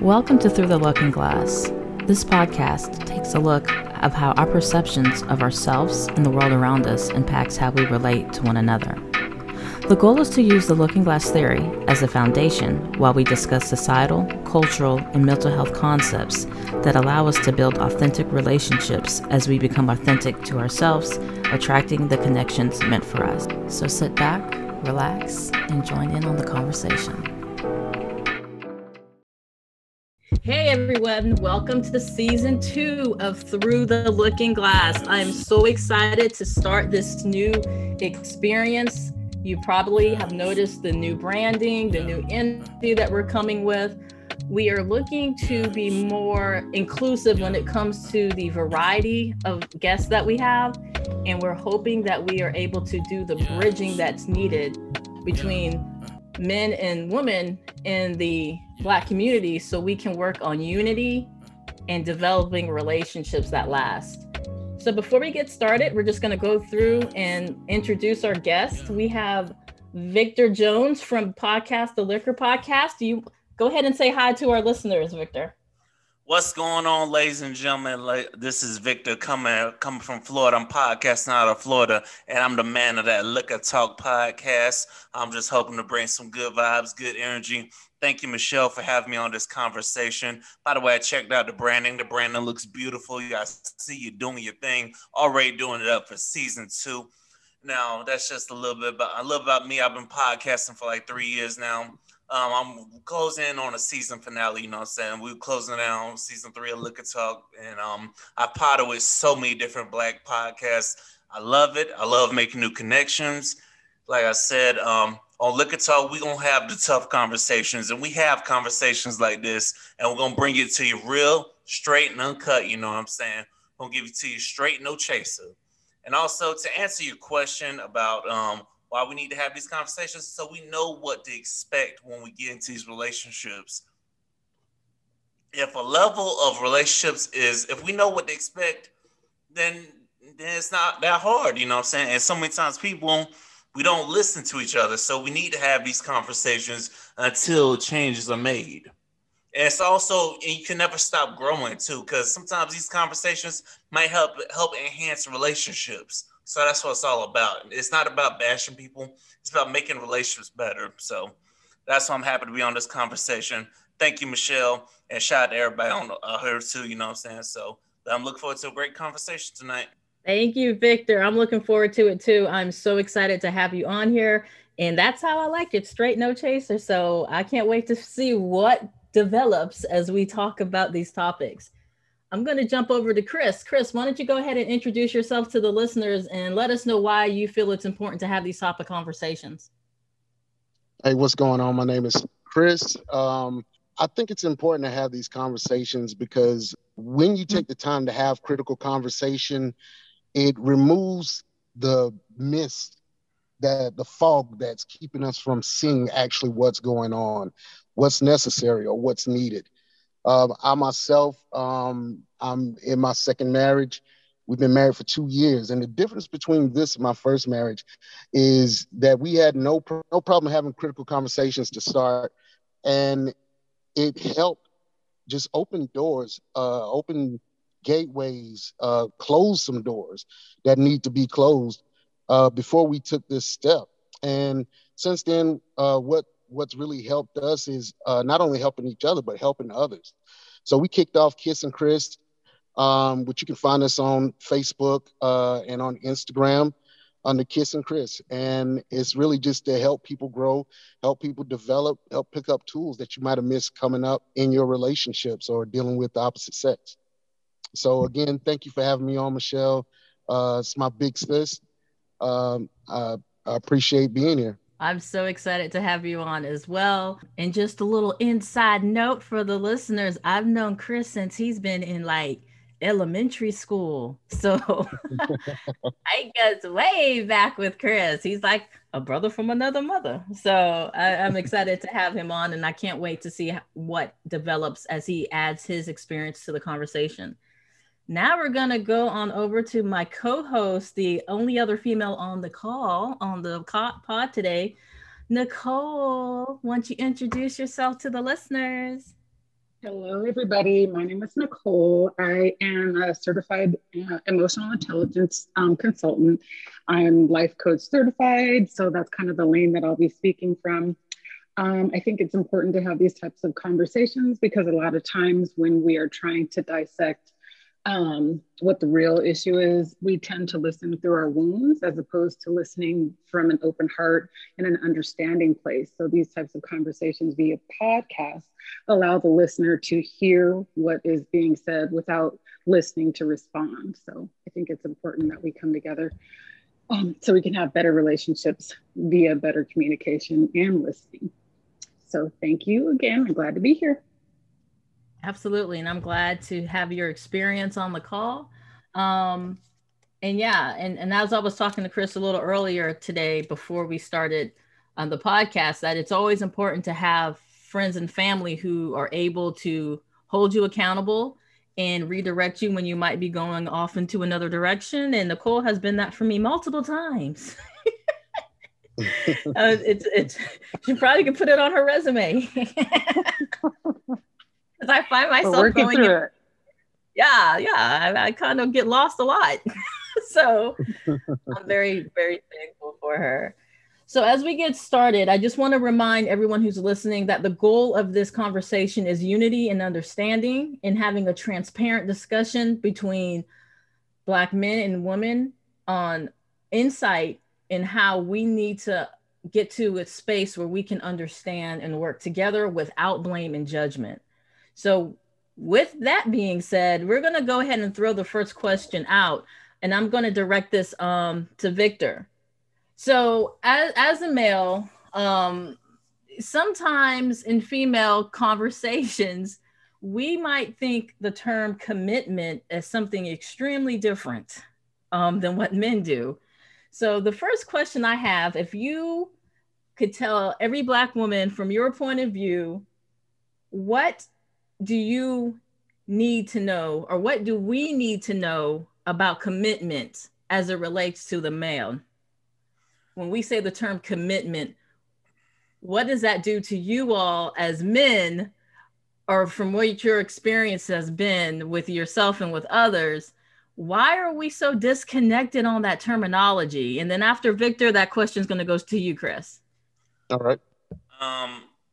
Welcome to Through the Looking Glass. This podcast takes a look of how our perceptions of ourselves and the world around us impacts how we relate to one another. The goal is to use the Looking Glass Theory as a foundation while we discuss societal, cultural, and mental health concepts that allow us to build authentic relationships as we become authentic to ourselves, attracting the connections meant for us. So sit back, relax, and join in on the conversation. Hey everyone, welcome to season 2 of Through the Looking Glass. I'm so excited to start this new experience. You probably have noticed the new branding, the new entity that we're coming with. We are looking to be more inclusive when it comes to the variety of guests that we have. And we're hoping that we are able to do the bridging that's needed between men and women in the Black community so we can work on unity and developing relationships that last. So before we get started, we're just going to go through and introduce our guests. We have Victor Jones from the Liquor Podcast. You go ahead and say hi to our listeners, Victor. What's going on, ladies and gentlemen? This is Victor coming from Florida. I'm podcasting out of Florida, and I'm the man of that Liquor Talk Podcast. I'm just hoping to bring some good vibes, good energy. Thank you, Michelle, for having me on this conversation. By the way, I checked out the branding. The branding looks beautiful. I see you doing your thing, already doing it up for season 2. Now, that's just a little about me. I've been podcasting for like 3 years now. I'm closing on a season finale, you know what I'm saying? We're closing down season 3 of Liquor Talk, and I partner with so many different Black podcasts. I love it. I love making new connections. Like I said, on Liquor Talk, we're going to have the tough conversations, and we have conversations like this, and we're going to bring it to you real, straight, and uncut, you know what I'm saying? We're going to give it to you straight, no chaser. And also, to answer your question about why we need to have these conversations, so we know what to expect when we get into these relationships. If a level of relationships is, if we know what to expect, then it's not that hard, you know what I'm saying? And so many times we don't listen to each other, so we need to have these conversations until changes are made. And it's also, and you can never stop growing too, because sometimes these conversations might help enhance relationships. So that's what it's all about. It's not about bashing people. It's about making relationships better. So that's why I'm happy to be on this conversation. Thank you, Michelle, and shout out to everybody on her too, you know what I'm saying? So I'm looking forward to a great conversation tonight. Thank you, Victor. I'm looking forward to it too. I'm so excited to have you on here. And that's how I like it, straight, no chaser. So I can't wait to see what develops as we talk about these topics. I'm going to jump over to Chris. Chris, why don't you go ahead and introduce yourself to the listeners and let us know why you feel it's important to have these type of conversations. Hey, what's going on? My name is Chris. I think it's important to have these conversations because when you take the time to have critical conversation, it removes the mist, the fog that's keeping us from seeing actually what's going on, what's necessary or what's needed. I myself, I'm in my second marriage. We've been married for 2 years. And the difference between this and my first marriage is that we had no problem having critical conversations to start. And it helped just open doors, open gateways, close some doors that need to be closed before we took this step. And since then, what's really helped us is not only helping each other, but helping others. So we kicked off Kiss and Chris, which you can find us on Facebook and on Instagram under Kiss and Chris. And it's really just to help people grow, help people develop, help pick up tools that you might've missed coming up in your relationships or dealing with the opposite sex. So again, thank you for having me on, Michelle. It's my big sis. I appreciate being here. I'm so excited to have you on as well. And just a little inside note for the listeners, I've known Chris since he's been in like elementary school. So I guess way back with Chris. He's like a brother from another mother. So I'm excited to have him on, and I can't wait to see what develops as he adds his experience to the conversation. Now we're going to go on over to my co-host, the only other female on the call, on the pod today. Nicole, why don't you introduce yourself to the listeners? Hello, everybody. My name is Nicole. I am a certified emotional intelligence consultant. I am life coach certified, so that's kind of the lane that I'll be speaking from. I think it's important to have these types of conversations because a lot of times when we are trying to dissect what the real issue is, we tend to listen through our wounds as opposed to listening from an open heart and an understanding place. So these types of conversations via podcast allow the listener to hear what is being said without listening to respond. So I think it's important that we come together so we can have better relationships via better communication and listening. So thank you again. I'm glad to be here. Absolutely. And I'm glad to have your experience on the call. And as I was talking to Chris a little earlier today, before we started on the podcast, that it's always important to have friends and family who are able to hold you accountable and redirect you when you might be going off into another direction. And Nicole has been that for me multiple times. She probably could put it on her resume. I find myself going through it. Yeah. I kind of get lost a lot. So I'm very, very thankful for her. So as we get started, I just want to remind everyone who's listening that the goal of this conversation is unity and understanding and having a transparent discussion between Black men and women on insight and how we need to get to a space where we can understand and work together without blame and judgment. So with that being said, we're going to go ahead and throw the first question out, and I'm going to direct this to Victor. So as a male, sometimes in female conversations, we might think the term commitment as something extremely different than what men do. So the first question I have, if you could tell every Black woman from your point of view, what do you need to know, or what do we need to know about commitment as it relates to the male? When we say the term commitment, what does that do to you all as men, or from what your experience has been with yourself and with others? Why are we so disconnected on that terminology? And then after Victor, that question is going to go to you, Chris. All right.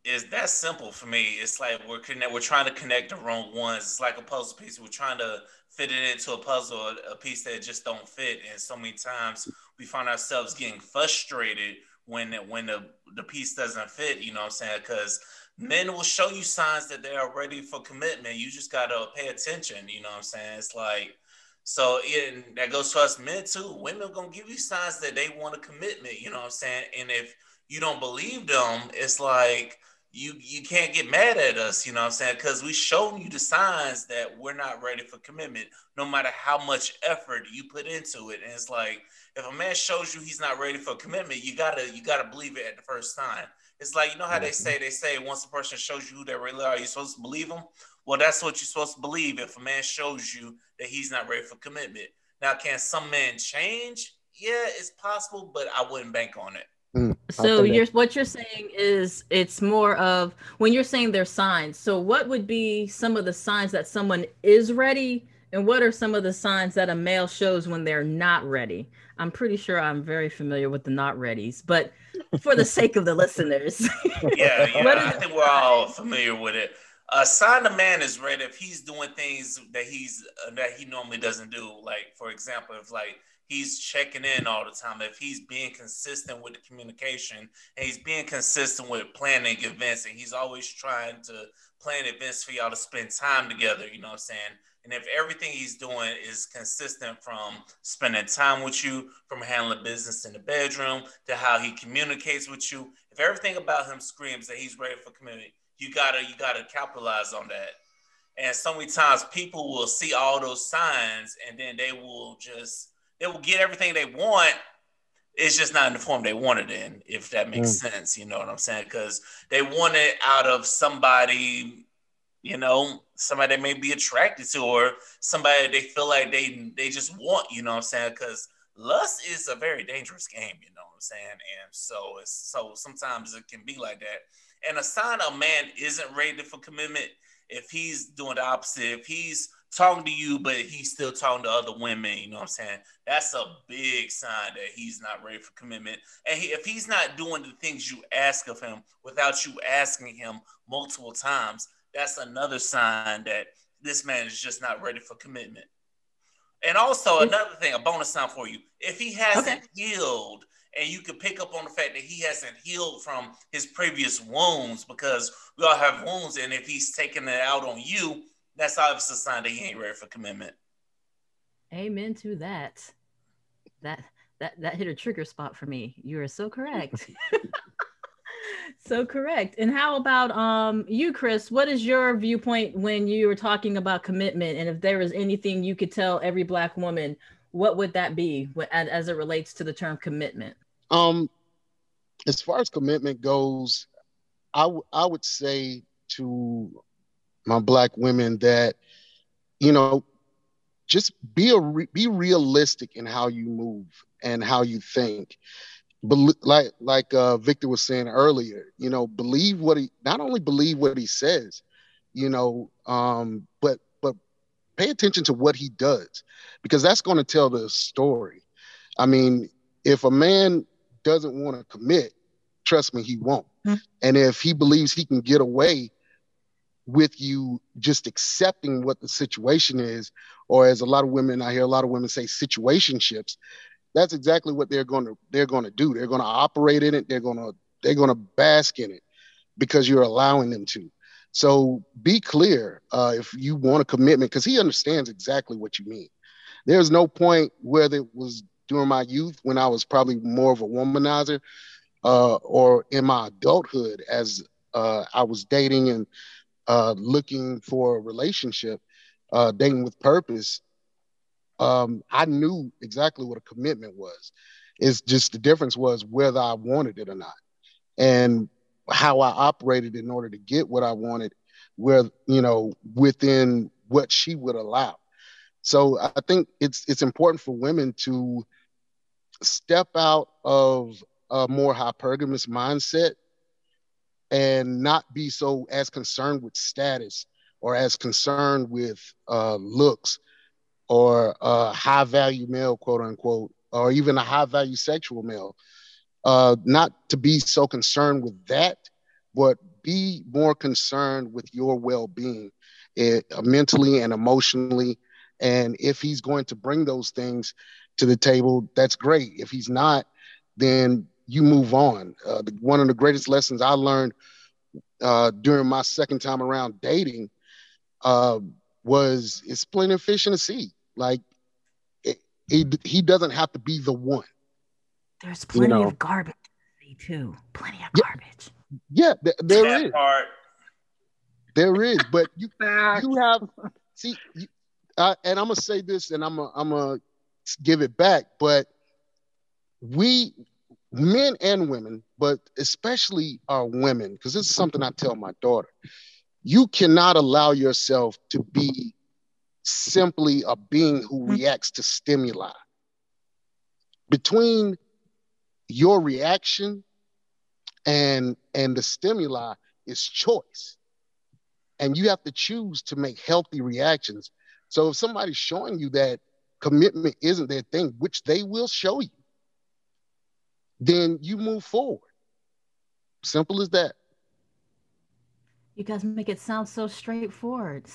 Is that simple for me. It's like we're trying to connect the wrong ones. It's like a puzzle piece. We're trying to fit it into a puzzle, a piece that just don't fit. And so many times we find ourselves getting frustrated when the piece doesn't fit, you know what I'm saying? Because men will show you signs that they are ready for commitment. You just got to pay attention, you know what I'm saying? It's like, so that goes to us men too. Women are going to give you signs that they want a commitment, you know what I'm saying? And if you don't believe them, it's like, you can't get mad at us, you know what I'm saying? Because we shown you the signs that we're not ready for commitment, no matter how much effort you put into it. And it's like, if a man shows you he's not ready for commitment, you gotta believe it at the first time. It's like, you know how they say once a person shows you who they really are, you're supposed to believe them? Well, that's what you're supposed to believe if a man shows you that he's not ready for commitment. Now, can some men change? Yeah, it's possible, but I wouldn't bank on it. So what you're saying is it's more of when you're saying their signs. So what would be some of the signs that someone is ready, and what are some of the signs that a male shows when they're not ready? I'm pretty sure I'm very familiar with the not readies, but for the sake of the listeners. I think we're all familiar with it. A sign a man is ready if he's doing things that he normally doesn't do. Like, for example, if he's checking in all the time, if he's being consistent with the communication and he's being consistent with planning events, and he's always trying to plan events for y'all to spend time together, you know what I'm saying? And if everything he's doing is consistent, from spending time with you, from handling business in the bedroom, to how he communicates with you, if everything about him screams that he's ready for commitment, you gotta capitalize on that. And so many times people will see all those signs and then they will get everything they want. It's just not in the form they want it in, if that makes sense. You know what I'm saying? Because they want it out of somebody, you know, somebody they may be attracted to, or somebody they feel like they just want, you know what I'm saying? Because lust is a very dangerous game, you know what I'm saying? And so sometimes it can be like that. And a sign a man isn't ready for commitment if he's doing the opposite, if he's talking to you, but he's still talking to other women, you know what I'm saying? That's a big sign that he's not ready for commitment. And if he's not doing the things you ask of him without you asking him multiple times, that's another sign that this man is just not ready for commitment. And also another thing, a bonus sign for you, if he hasn't healed, and you can pick up on the fact that he hasn't healed from his previous wounds, because we all have wounds, and if he's taking it out on you, that's obviously a sign that he ain't ready for commitment. Amen to that. That hit a trigger spot for me. You are so correct. So correct. And how about you, Chris? What is your viewpoint when you were talking about commitment? And if there was anything you could tell every Black woman, what would that be as it relates to the term commitment? As far as commitment goes, I would say to my Black women that, you know, just be realistic in how you move and how you think. But like Victor was saying earlier, you know, not only believe what he says, you know, but pay attention to what he does, because that's going to tell the story. I mean, if a man doesn't want to commit, trust me, he won't. Mm-hmm. And if he believes he can get away with you just accepting what the situation is, or as I hear a lot of women say, situationships, that's exactly what they're going to do. They're going to operate in it. They're going to bask in it because you're allowing them to. So be clear if you want a commitment, because he understands exactly what you mean. There's no point, whether it was during my youth when I was probably more of a womanizer, or in my adulthood as I was dating and looking for a relationship, dating with purpose. I knew exactly what a commitment was. It's just the difference was whether I wanted it or not, and how I operated in order to get what I wanted, where, you know, within what she would allow. So I think it's important for women to step out of a more hypergamous mindset and not be so as concerned with status or as concerned with looks or high value male, quote unquote, or even a high value sexual male, not to be so concerned with that, but be more concerned with your well-being mentally and emotionally. And if he's going to bring those things to the table, that's great. If he's not, then you move on. One of the greatest lessons I learned during my second time around dating was it's plenty of fish in the sea. Like, he doesn't have to be the one. There's plenty of garbage too. Plenty of garbage. Yeah, there is. Part. There is, but you have. See, and I'm gonna say this, and I'm gonna give it back. But we, men and women, but especially our women, because this is something I tell my daughter. You cannot allow yourself to be simply a being who reacts to stimuli. Between your reaction and the stimuli is choice. And you have to choose to make healthy reactions. So if somebody's showing you that commitment isn't their thing, which they will show you, then you move forward. Simple as that. You guys make it sound so straightforward.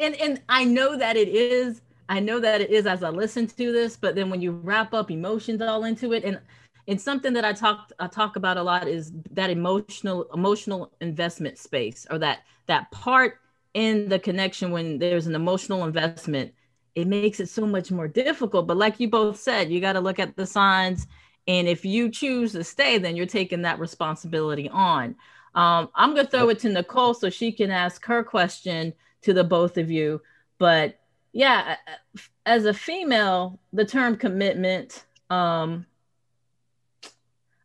And I know that it is. I know that it is as I listen to this, but then when you wrap up emotions all into it, and something that I talk about a lot is that emotional investment space, or that part in the connection when there's an emotional investment, it makes it so much more difficult. But like you both said, you got to look at the signs. And if you choose to stay, then you're taking that responsibility on. I'm going to throw it to Nicole so she can ask her question to the both of you. But yeah, as a female, the term commitment, I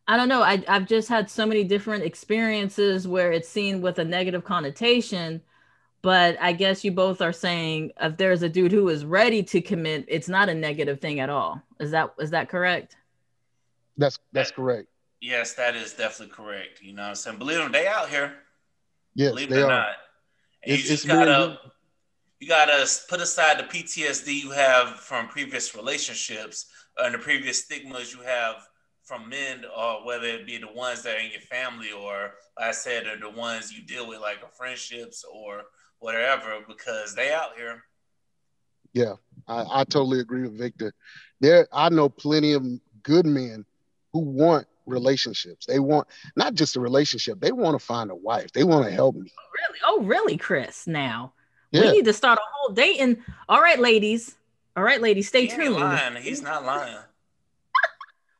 don't know. I've just had so many different experiences where it's seen with a negative connotation, but I guess you both are saying if there's a dude who is ready to commit, it's not a negative thing at all. Is that correct? That's correct. Yes, that is definitely correct. You know what I'm saying? Believe them, they out here. Yes, believe it or not. You gotta put aside the PTSD you have from previous relationships and the previous stigmas you have from men, or whether it be the ones that are in your family, or like I said, are the ones you deal with, like friendships or whatever, because they out here. Yeah, I totally agree with Victor. I know plenty of good men who want relationships. They want not just a relationship. They want to find a wife. They want to help me. Really? Oh, really, Chris? Now we need to start a whole dating. All right, ladies. Stay tuned. Lying. He's not lying.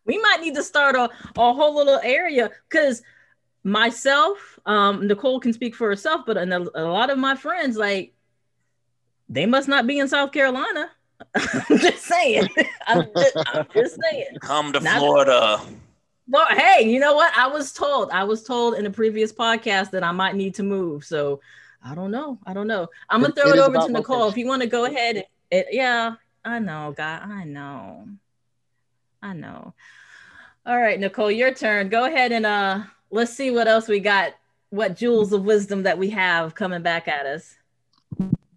We might need to start a whole little area, because myself, Nicole can speak for herself, but a lot of my friends, like, they must not be in South Carolina. I'm just saying. I'm just saying. Come to Florida. Well, hey, you know what? I was told in a previous podcast that I might need to move. So I don't know. I'm going to throw it over to Nicole. Location. If you want to go ahead. Yeah, I know, God. I know. All right, Nicole, your turn. Go ahead and let's see what else we got. What jewels of wisdom that we have coming back at us.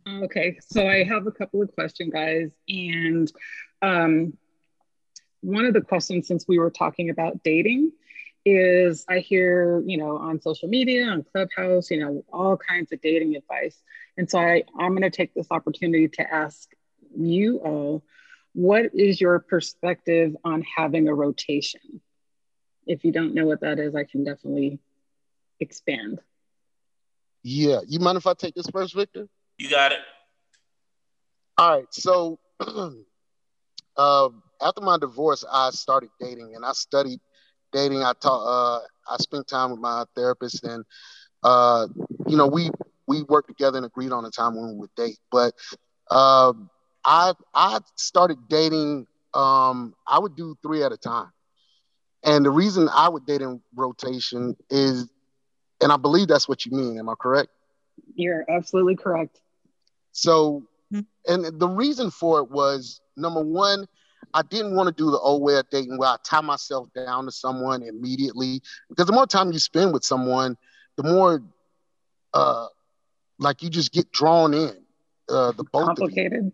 Okay, so I have a couple of questions, guys. And one of the questions, since we were talking about dating, is I hear, on social media, on Clubhouse, all kinds of dating advice. And so I'm going to take this opportunity to ask you all, what is your perspective on having a rotation? If you don't know what that is, I can definitely expand. Yeah. You mind if I take this first, Victor? You got it. All right. So, after my divorce, I started dating, and I studied dating. I taught. I spent time with my therapist, and we worked together and agreed on a time when we would date. But I started dating. I would do 3 at a time, and the reason I would date in rotation is, and I believe that's what you mean. Am I correct? You're absolutely correct. So, and the reason for it was, number one, I didn't want to do the old way of dating where I tie myself down to someone immediately, because the more time you spend with someone, the more you just get drawn in. The both complicated. Of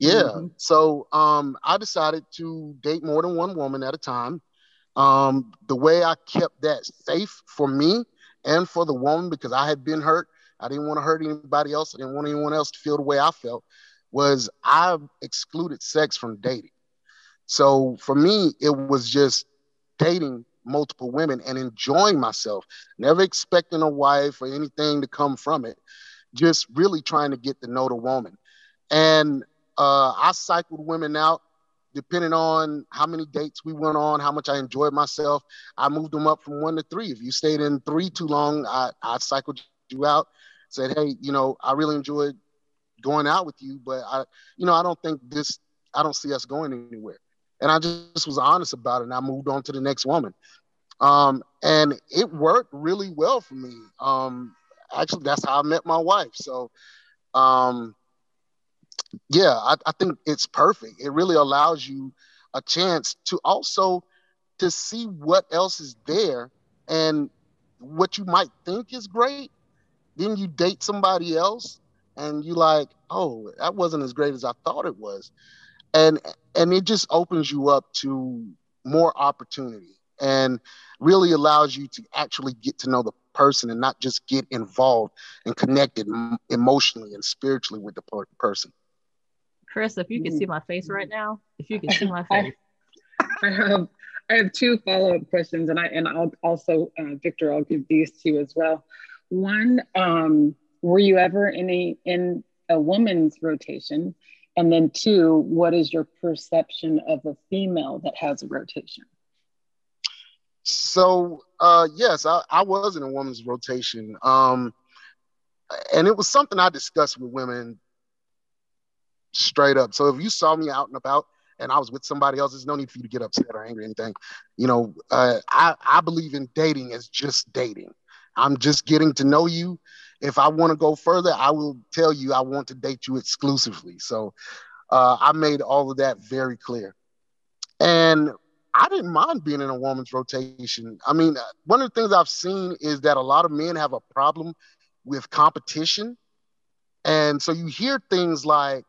you. Yeah. Mm-hmm. So I decided to date more than one woman at a time. The way I kept that safe for me and for the woman, because I had been hurt. I didn't want to hurt anybody else. I didn't want anyone else to feel the way I felt, was I excluded sex from dating. So for me, it was just dating multiple women and enjoying myself, never expecting a wife or anything to come from it, just really trying to get to know the woman. And I cycled women out depending on how many dates we went on, how much I enjoyed myself. I moved them up from 1 to 3. If you stayed in 3 too long, I cycled you out, said, hey, I really enjoyed going out with you, but I don't see us going anywhere. And I just was honest about it, and I moved on to the next woman. And it worked really well for me. Actually, that's how I met my wife. So, I think it's perfect. It really allows you a chance to also to see what else is there, and what you might think is great. Then you date somebody else, and you like, oh, that wasn't as great as I thought it was. And it just opens you up to more opportunity and really allows you to actually get to know the person and not just get involved and connected emotionally and spiritually with the person. Chris, if you can see my face right now, I have 2 follow-up questions, and I'll also, Victor, I'll give these to you as well. One, were you ever in a woman's rotation? And then 2, what is your perception of a female that has a rotation? So, yes, I was in a woman's rotation. And it was something I discussed with women straight up. So if you saw me out and about and I was with somebody else, there's no need for you to get upset or angry or anything. I believe in dating as just dating. I'm just getting to know you. If I want to go further, I will tell you I want to date you exclusively. So I made all of that very clear. And I didn't mind being in a woman's rotation. I mean, one of the things I've seen is that a lot of men have a problem with competition And so you hear things like,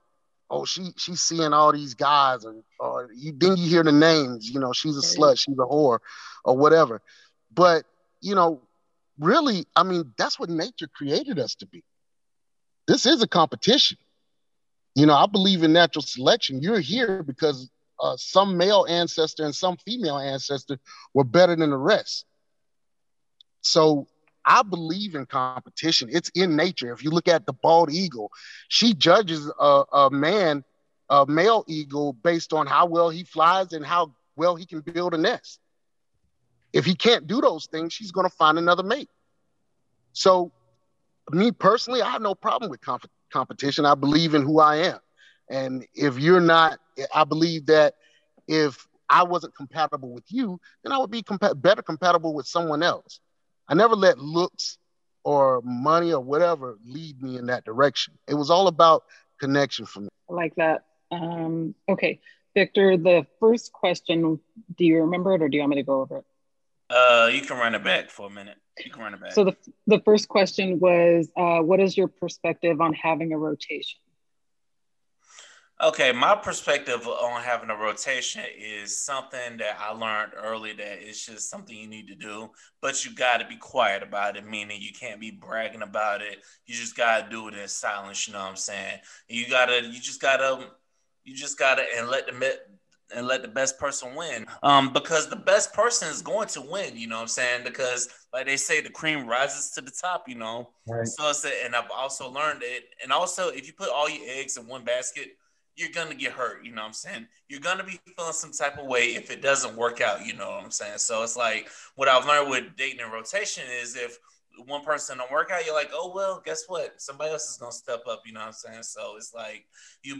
oh, she's seeing all these guys, or then you hear the names, you know, she's a slut, she's a whore, or whatever. But, you know, really, I mean, that's what nature created us to be. This is a competition. You know, I believe in natural selection. You're here because some male ancestor and some female ancestor were better than the rest. So I believe in competition. It's in nature. If you look at the bald eagle, she judges a male eagle based on how well he flies and how well he can build a nest. If he can't do those things, she's going to find another mate. So me personally, I have no problem with competition. I believe in who I am. And if you're not, I believe that if I wasn't compatible with you, then I would be better compatible with someone else. I never let looks or money or whatever lead me in that direction. It was all about connection for me. I like that. Okay, Victor, the first question, do you remember it or do you want me to go over it? You can run it back for a minute. You can run it back. So the first question was, what is your perspective on having a rotation? Okay, my perspective on having a rotation is something that I learned early, that it's just something you need to do, but you got to be quiet about it, meaning you can't be bragging about it. You just got to do it in silence, you know what I'm saying? You just got to and let the best person win, because the best person is going to win, you know what I'm saying? Because like they say, the cream rises to the top, you know? Right. So it's and I've also learned it. And also, if you put all your eggs in one basket, you're going to get hurt, you know what I'm saying? You're going to be feeling some type of way if it doesn't work out, you know what I'm saying? So it's like what I've learned with dating and rotation is if one person don't work out, you're like, oh, well, guess what? Somebody else is going to step up, you know what I'm saying? So it's like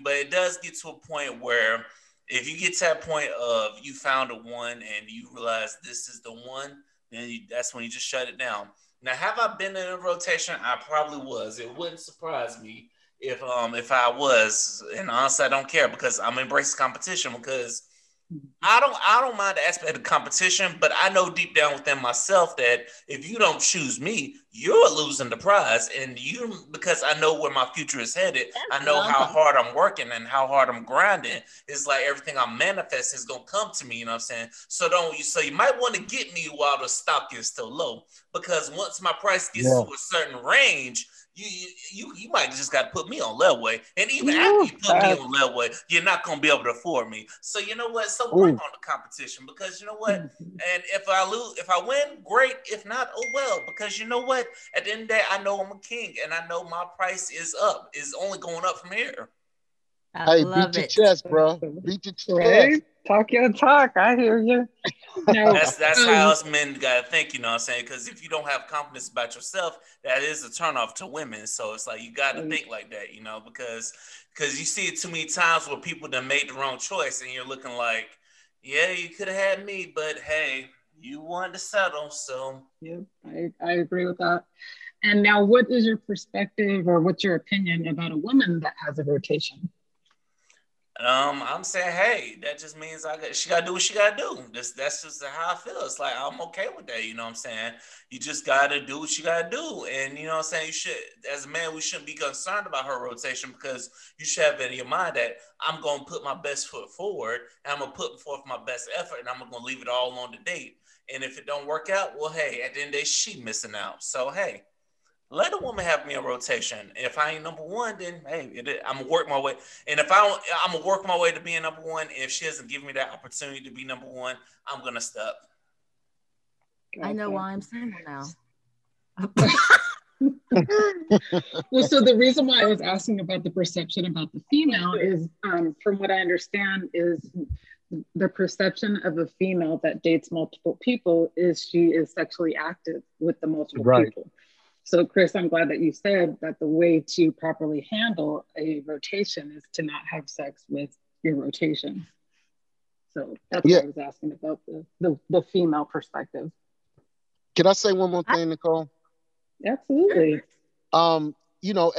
but it does get to a point where if you get to that point of you found a one and you realize this is the one, then that's when you just shut it down. Now, have I been in a rotation? I probably was. It wouldn't surprise me. If I was, and honestly, I don't care because I'm embracing competition, because I don't mind the aspect of competition, but I know deep down within myself that if you don't choose me, you're losing the prize, because I know where my future is headed. I know how hard I'm working and how hard I'm grinding. It's like everything I'm manifesting is gonna come to me, you know what I'm saying? So you might want to get me while the stock is still low, because once my price gets to a certain range, you might just got to put me on leeway, and even after you put me on leeway, you're not gonna be able to afford me. So you know what? So work on the competition, because you know what? And if I lose, if I win, great. If not, oh well. Because you know what? At the end of the day, I know I'm a king, and I know my price is up. It's only going up from here. Hey, beat your chest, bro. Beat your chest. Right? Talk your talk. I hear you. No. That's how us men gotta think, you know what I'm saying? Because if you don't have confidence about yourself, that is a turnoff to women. So it's like you gotta think like that, you know, because you see it too many times where people done made the wrong choice, and you're looking like, yeah, you could have had me, but hey, you wanted to settle, so. Yeah, I agree with that. And now, what is your perspective, or what's your opinion about a woman that has a rotation? I'm saying, hey, that just means she gotta do what she gotta do. That's just how I feel. It's like, I'm okay with that, you know what I'm saying? You just gotta do what you gotta do. And you know what I'm saying? You should, as a man, we shouldn't be concerned about her rotation, because you should have it in your mind that I'm gonna put my best foot forward, and I'm gonna put forth my best effort, and I'm gonna leave it all on the date. And if it don't work out, well, hey, at the end of the day, she missing out. So, hey. Let a woman have me a rotation. If I ain't number one, then hey, I'm gonna work my way. And if I'm gonna work my way to being number one. If she doesn't give me that opportunity to be number one, I'm gonna stop. I know why I'm single now. Well, so the reason why I was asking about the perception about the female is, from what I understand, is the perception of a female that dates multiple people is she is sexually active with the multiple people. So, Chris, I'm glad that you said that the way to properly handle a rotation is to not have sex with your rotation. So that's what I was asking about, the female perspective. Can I say one more thing, Nicole? Absolutely. You know,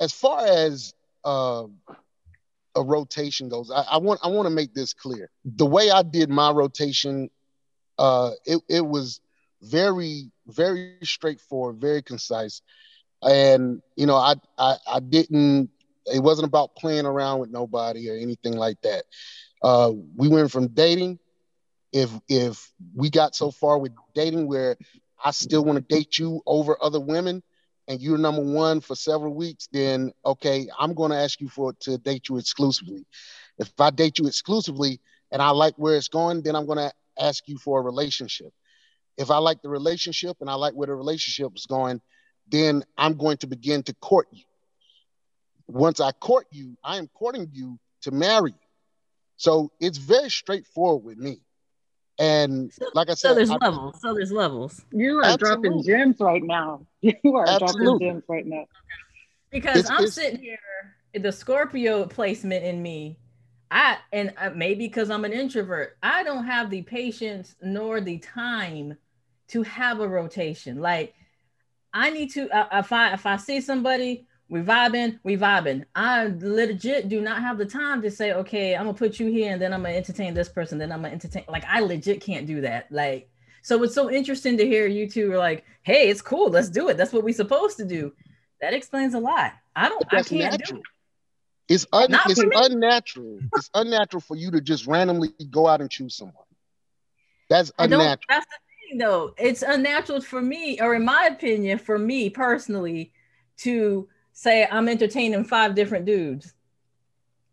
as far as a rotation goes, I want to make this clear. The way I did my rotation, it was very, very straightforward, very concise. And, you know, I didn't, it wasn't about playing around with nobody or anything like that. We went from dating. If we got so far with dating where I still want to date you over other women and you're number one for several weeks, then, okay, I'm going to ask you to date you exclusively. If I date you exclusively and I like where it's going, then I'm going to ask you for a relationship. If I like the relationship and I like where the relationship is going, then I'm going to begin to court you. Once I court you, I am courting you to marry you. So it's very straightforward with me. And like I said, so there's levels. You are dropping gems right now. Because I'm sitting here, the Scorpio placement in me, maybe because I'm an introvert, I don't have the patience nor the time to have a rotation. Like I need to, if I see somebody, we vibing. I legit do not have the time to say, okay, I'm gonna put you here and then I'm gonna entertain this person. Then I'm gonna entertain, like I legit can't do that. Like, so it's so interesting to hear you two are like, hey, it's cool, let's do it. That's what we're supposed to do. That explains a lot. I can't do it. It's unnatural. It's unnatural for you to just randomly go out and choose someone. That's unnatural. That's the thing though. It's unnatural for me, or in my opinion, for me personally, to say I'm entertaining 5 different dudes.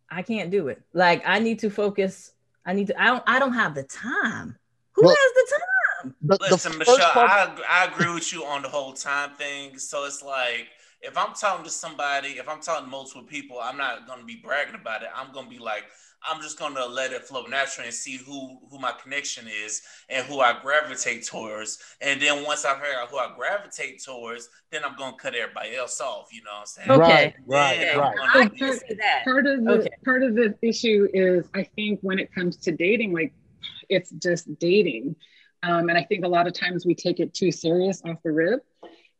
I can't do it. Like I need to focus. I don't have the time. Who has the time? Listen, Michelle, I agree with you on the whole time thing. So it's like, if I'm talking to somebody, if I'm talking to multiple people, I'm not going to be bragging about it. I'm going to be like, I'm just going to let it flow naturally and see who my connection is and who I gravitate towards. And then once I figure out who I gravitate towards, then I'm going to cut everybody else off. You know what I'm saying? Okay. Right. I agree with that. Part of the issue is, I think when it comes to dating, like it's just dating. And I think a lot of times we take it too serious off the rip.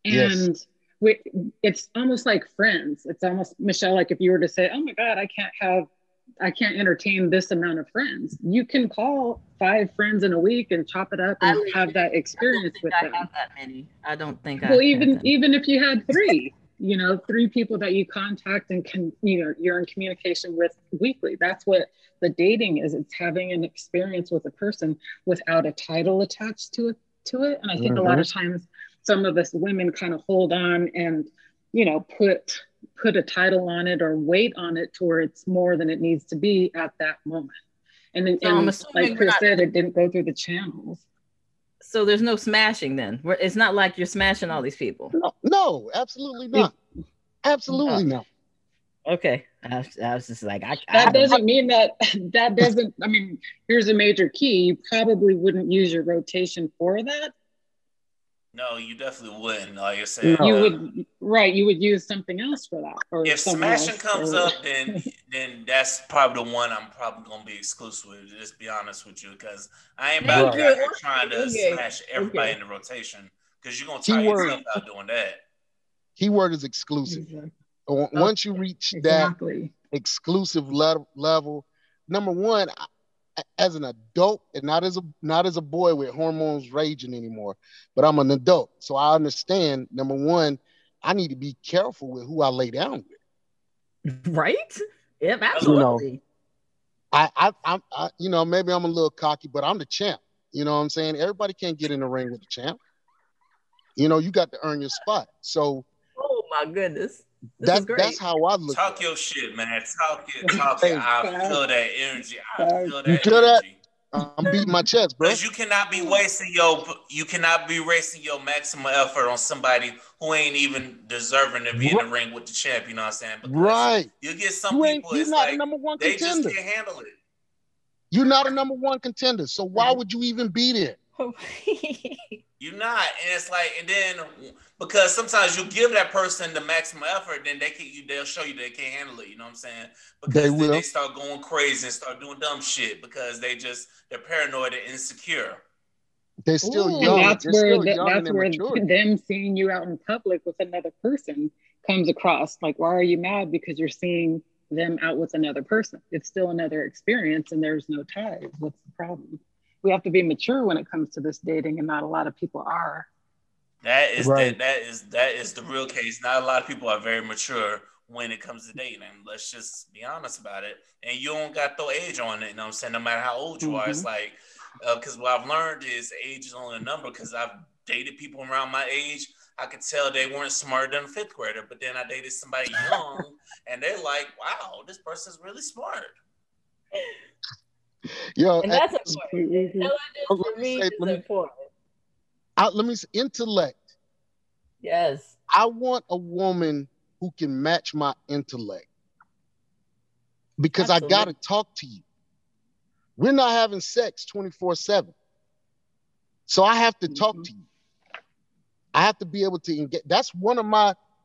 And yes. It's almost like friends. It's almost, Michelle, like if you were to say, oh my God, I can't entertain this amount of friends. You can call 5 friends in a week and chop it up and have that experience with them. I don't think I have that many. I don't think I have. Well, even if you had 3, 3 people that you contact and can, you're in communication with weekly. That's what the dating is. It's having an experience with a person without a title attached to it. And I think a lot of times some of us women kind of hold on and, put a title on it or weight on it towards it's more than it needs to be at that moment. And then, like Chris said, it didn't go through the channels. So there's no smashing then. It's not like you're smashing all these people. No, absolutely not. Absolutely not. Okay. I was just like, that doesn't mean here's a major key. You probably wouldn't use your rotation for that. No, you definitely wouldn't. Like you're saying, you would use something else for that. Or if smashing comes up, then that's probably the one I'm probably gonna be exclusive with. Just to be honest with you, because I ain't about to trying to smash everybody in the rotation. Because you're gonna tire yourself out doing that. Keyword is exclusive. Exactly. Once you reach that exclusive level, number one, as an adult, and not as a boy with hormones raging anymore, but I'm an adult. So I understand, number one, I need to be careful with who I lay down with. Right? Yeah, absolutely. I maybe I'm a little cocky, but I'm the champ. You know what I'm saying? Everybody can't get in the ring with the champ. You got to earn your spot. So. Oh my goodness. That's how I look. Talk your shit, man. Talk it. Talk it. I feel that energy. I feel that energy. I'm beating my chest, bro. Because you cannot be wasting your maximum effort on somebody who ain't even deserving to be in the ring with the champ. You know what I'm saying? Because you get some people. It's not a number one contender. They just can't handle it. You're not a number one contender, so why would you even be there? You're not, and it's like, and then because sometimes you give that person the maximum effort, then they'll show you they can't handle it. You know what I'm saying? Because they start going crazy and start doing dumb shit because they're paranoid and insecure. They're still young. That's where them seeing you out in public with another person comes across. Like, why are you mad? Because you're seeing them out with another person. It's still another experience, and there's no ties. What's the problem? We have to be mature when it comes to this dating, and not a lot of people are. That is right. that is the real case. Not a lot of people are very mature when it comes to dating. Let's just be honest about it. And you don't got no age on it. You know what I'm saying? No matter how old you are, it's like, because what I've learned is age is only a number, because I've dated people around my age. I could tell they weren't smarter than a fifth grader, but then I dated somebody young and they're like, wow, this person's really smart. Yo, and that's important. Intellect. Yes. I want a woman who can match my intellect, because I got to talk to you. We're not having sex 24/7. So I have to talk to you. I have to be able to engage. That's one of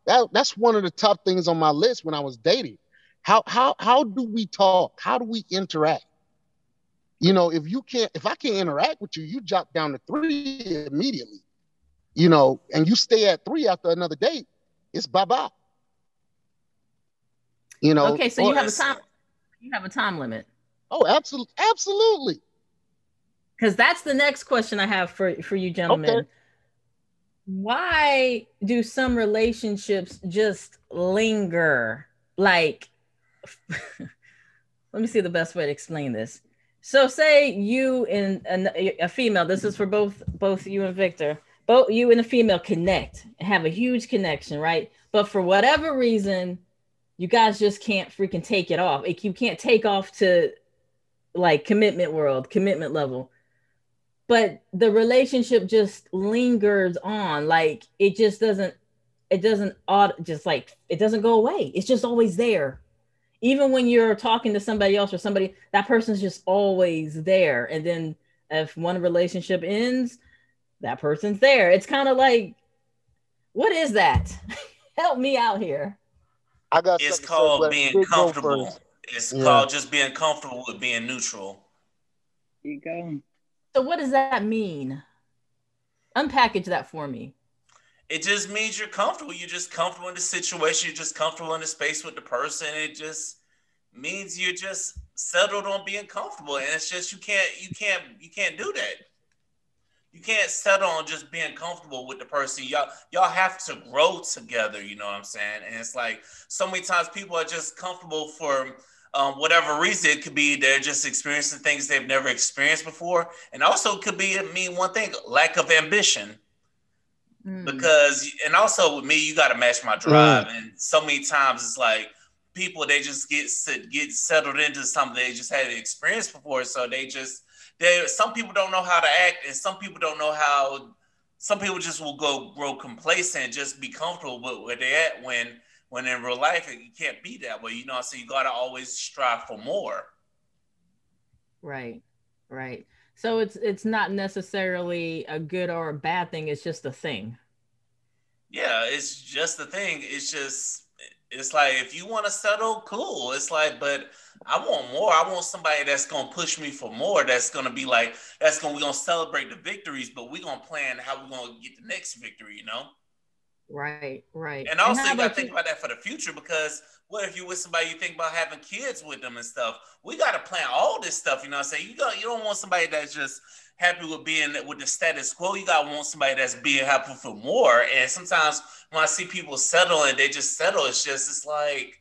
the top things on my list when I was dating. How do we talk? How do we interact? You know, if I can't interact with you, you drop down to 3 immediately. You know, and you stay at 3 after another date, it's bye-bye. You know. Okay, so you have a time limit. Oh, absolutely. Because that's the next question I have for you gentlemen. Okay. Why do some relationships just linger? Like, let me see the best way to explain this. So say you and a female, this is for both you and Victor, both you and a female connect, have a huge connection, right? But for whatever reason, you guys just can't freaking take it off. You can't take off to like commitment level. But the relationship just lingers on, like it doesn't go away. It's just always there. Even when you're talking to somebody else or somebody, that person's just always there. And then if one relationship ends, that person's there. It's kind of like, what is that? Help me out here. It's called being comfortable. It's called just being comfortable with being neutral. There you go. So what does that mean? Unpackage that for me. It just means you're comfortable. You're just comfortable in the situation. You're just comfortable in the space with the person. It just means you're just settled on being comfortable. And it's just you can't do that. You can't settle on just being comfortable with the person. Y'all have to grow together, you know what I'm saying? And it's like so many times people are just comfortable for whatever reason. It could be they're just experiencing things they've never experienced before. And also could be, one thing, lack of ambition. Because, and also with me, you got to match my drive. And so many times it's like people, they just get settled into something they just had experience before. So some people don't know how to act, and some people just will grow complacent, just be comfortable with where they're at when in real life, it can't be that way, you know? So you got to always strive for more. Right. So it's not necessarily a good or a bad thing. It's just a thing. Yeah, it's just a thing. It's like, if you want to settle, cool. It's like, but I want more. I want somebody that's going to push me for more. That's going to be like, we're going to celebrate the victories, but we're going to plan how we're going to get the next victory, you know? Right. And also you got to think about that for the future, because what if you're with somebody you think about having kids with them and stuff? We got to plan all this stuff, you know what I'm saying? You don't want somebody that's just happy with being with the status quo. You got to want somebody that's being happy for more. And sometimes when I see people settle and they just settle, it's like,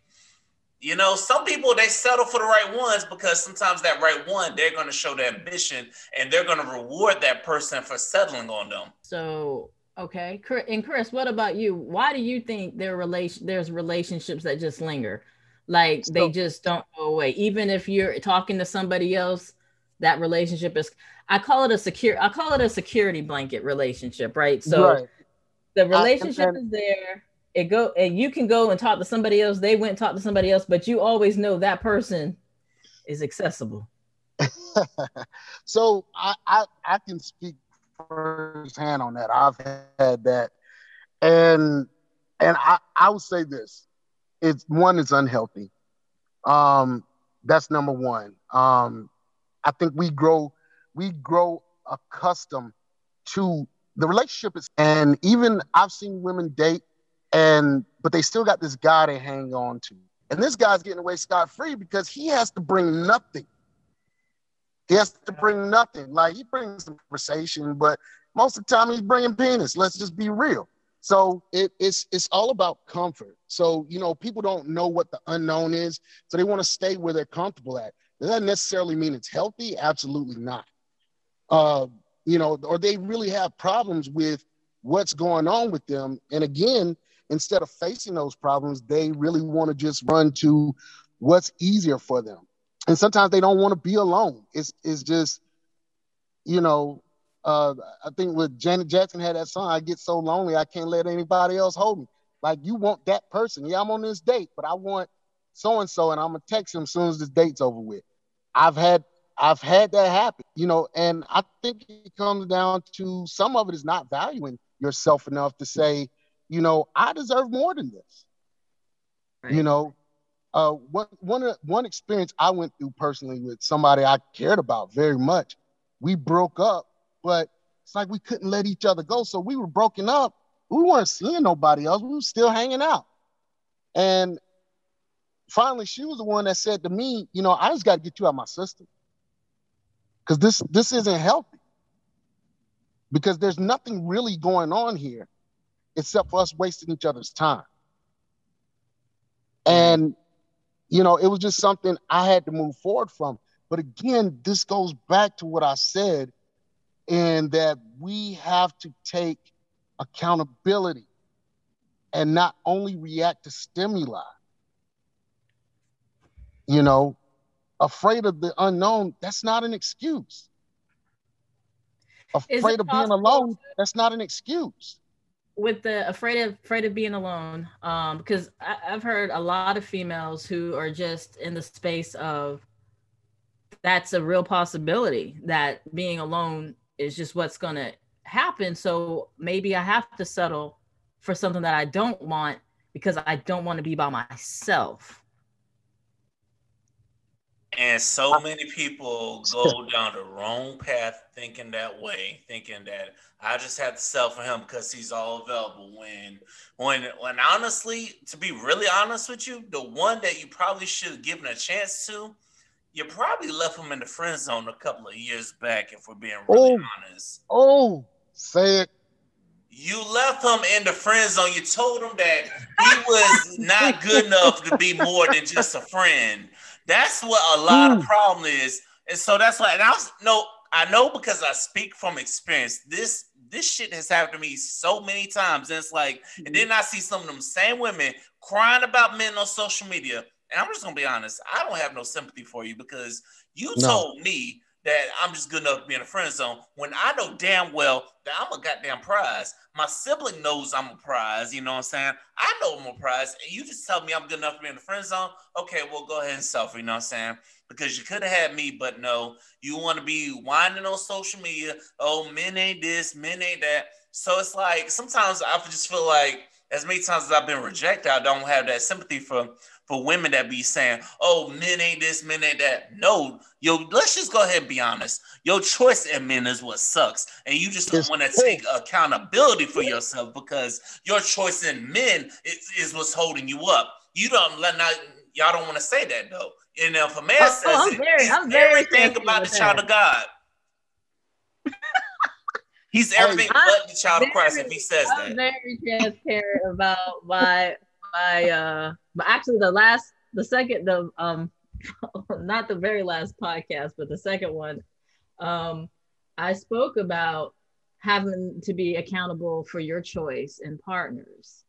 you know, some people, they settle for the right ones, because sometimes that right one, they're going to show the ambition and they're going to reward that person for settling on them. So... okay. And Chris, what about you? Why do you think there's relationships that just linger? Like they just don't go away. Even if you're talking to somebody else, that relationship is, I call it a security blanket relationship, right? So the relationship is there. You can go and talk to somebody else. They went and talked to somebody else, but you always know that person is accessible. So I can speak firsthand on that. I've had that, and I would say this: it's unhealthy. That's number one. I think we grow accustomed to the relationship, and even I've seen women date, but they still got this guy they hang on to, and this guy's getting away scot-free because he has to bring nothing. He has to bring nothing. Like, he brings some conversation, but most of the time he's bringing penis. Let's just be real. So it's all about comfort. So, you know, people don't know what the unknown is, so they want to stay where they're comfortable at. Does that necessarily mean it's healthy? Absolutely not. You know, or they really have problems with what's going on with them. And again, instead of facing those problems, they really want to just run to what's easier for them. And sometimes they don't want to be alone. It's just, you know, I think with Janet Jackson had that song, I get so lonely, I can't let anybody else hold me. Like, you want that person. Yeah, I'm on this date, but I want so-and-so, and I'm going to text him as soon as this date's over with. I've had that happen, you know, and I think it comes down to some of it is not valuing yourself enough to say, you know, I deserve more than this. Right. You know, one experience I went through personally with somebody I cared about very much, we broke up, but it's like we couldn't let each other go. So we were broken up. We weren't seeing nobody else. We were still hanging out. And finally, she was the one that said to me, you know, I just got to get you out of my system. Because this isn't healthy. Because there's nothing really going on here except for us wasting each other's time. And, you know, it was just something I had to move forward from. But again, this goes back to what I said, and that we have to take accountability and not only react to stimuli. You know, afraid of the unknown, that's not an excuse. Afraid of being alone, that's not an excuse. With the afraid of being alone, because I've heard a lot of females who are just in the space of, that's a real possibility that being alone is just what's going to happen. So maybe I have to settle for something that I don't want because I don't want to be by myself. And so many people go down the wrong path thinking that I just have to settle for him because he's all available. When honestly, to be really honest with you, the one that you probably should have given a chance to, you probably left him in the friend zone a couple of years back, if we're being really honest. Oh, say it. You left him in the friend zone. You told him that he was not good enough to be more than just a friend. That's what a lot of problem is. And so that's why, I know, because I speak from experience. This shit has happened to me so many times. And it's like, and then I see some of them same women crying about men on social media. And I'm just going to be honest, I don't have no sympathy for you, because you told me that I'm just good enough to be in a friend zone when I know damn well that I'm a goddamn prize. My sibling knows I'm a prize, you know what I'm saying? I know I'm a prize, and you just tell me I'm good enough to be in the friend zone? Okay, well, go ahead and selfie, you know what I'm saying? Because you could have had me, but no, you want to be whining on social media, oh, men ain't this, men ain't that. So it's like, sometimes I just feel like, as many times as I've been rejected, I don't have that sympathy for women that be saying, oh, men ain't this, men ain't that. No, yo, let's just go ahead and be honest. Your choice in men is what sucks. And you just don't want to take accountability for yourself, because your choice in men is what's holding you up. You don't let not, y'all don't want to say that though. And if a man says everything about the child of God. He's everything but the child of Christ if he says that. I'm very transparent about actually not the very last podcast, but the second one, I spoke about having to be accountable for your choice in partners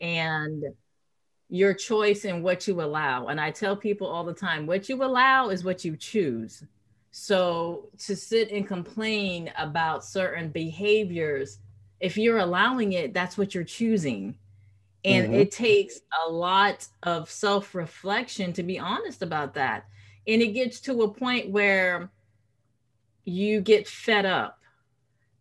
and your choice in what you allow. And I tell people all the time, what you allow is what you choose. So to sit and complain about certain behaviors, if you're allowing it, that's what you're choosing. And it takes a lot of self-reflection to be honest about that. And it gets to a point where you get fed up.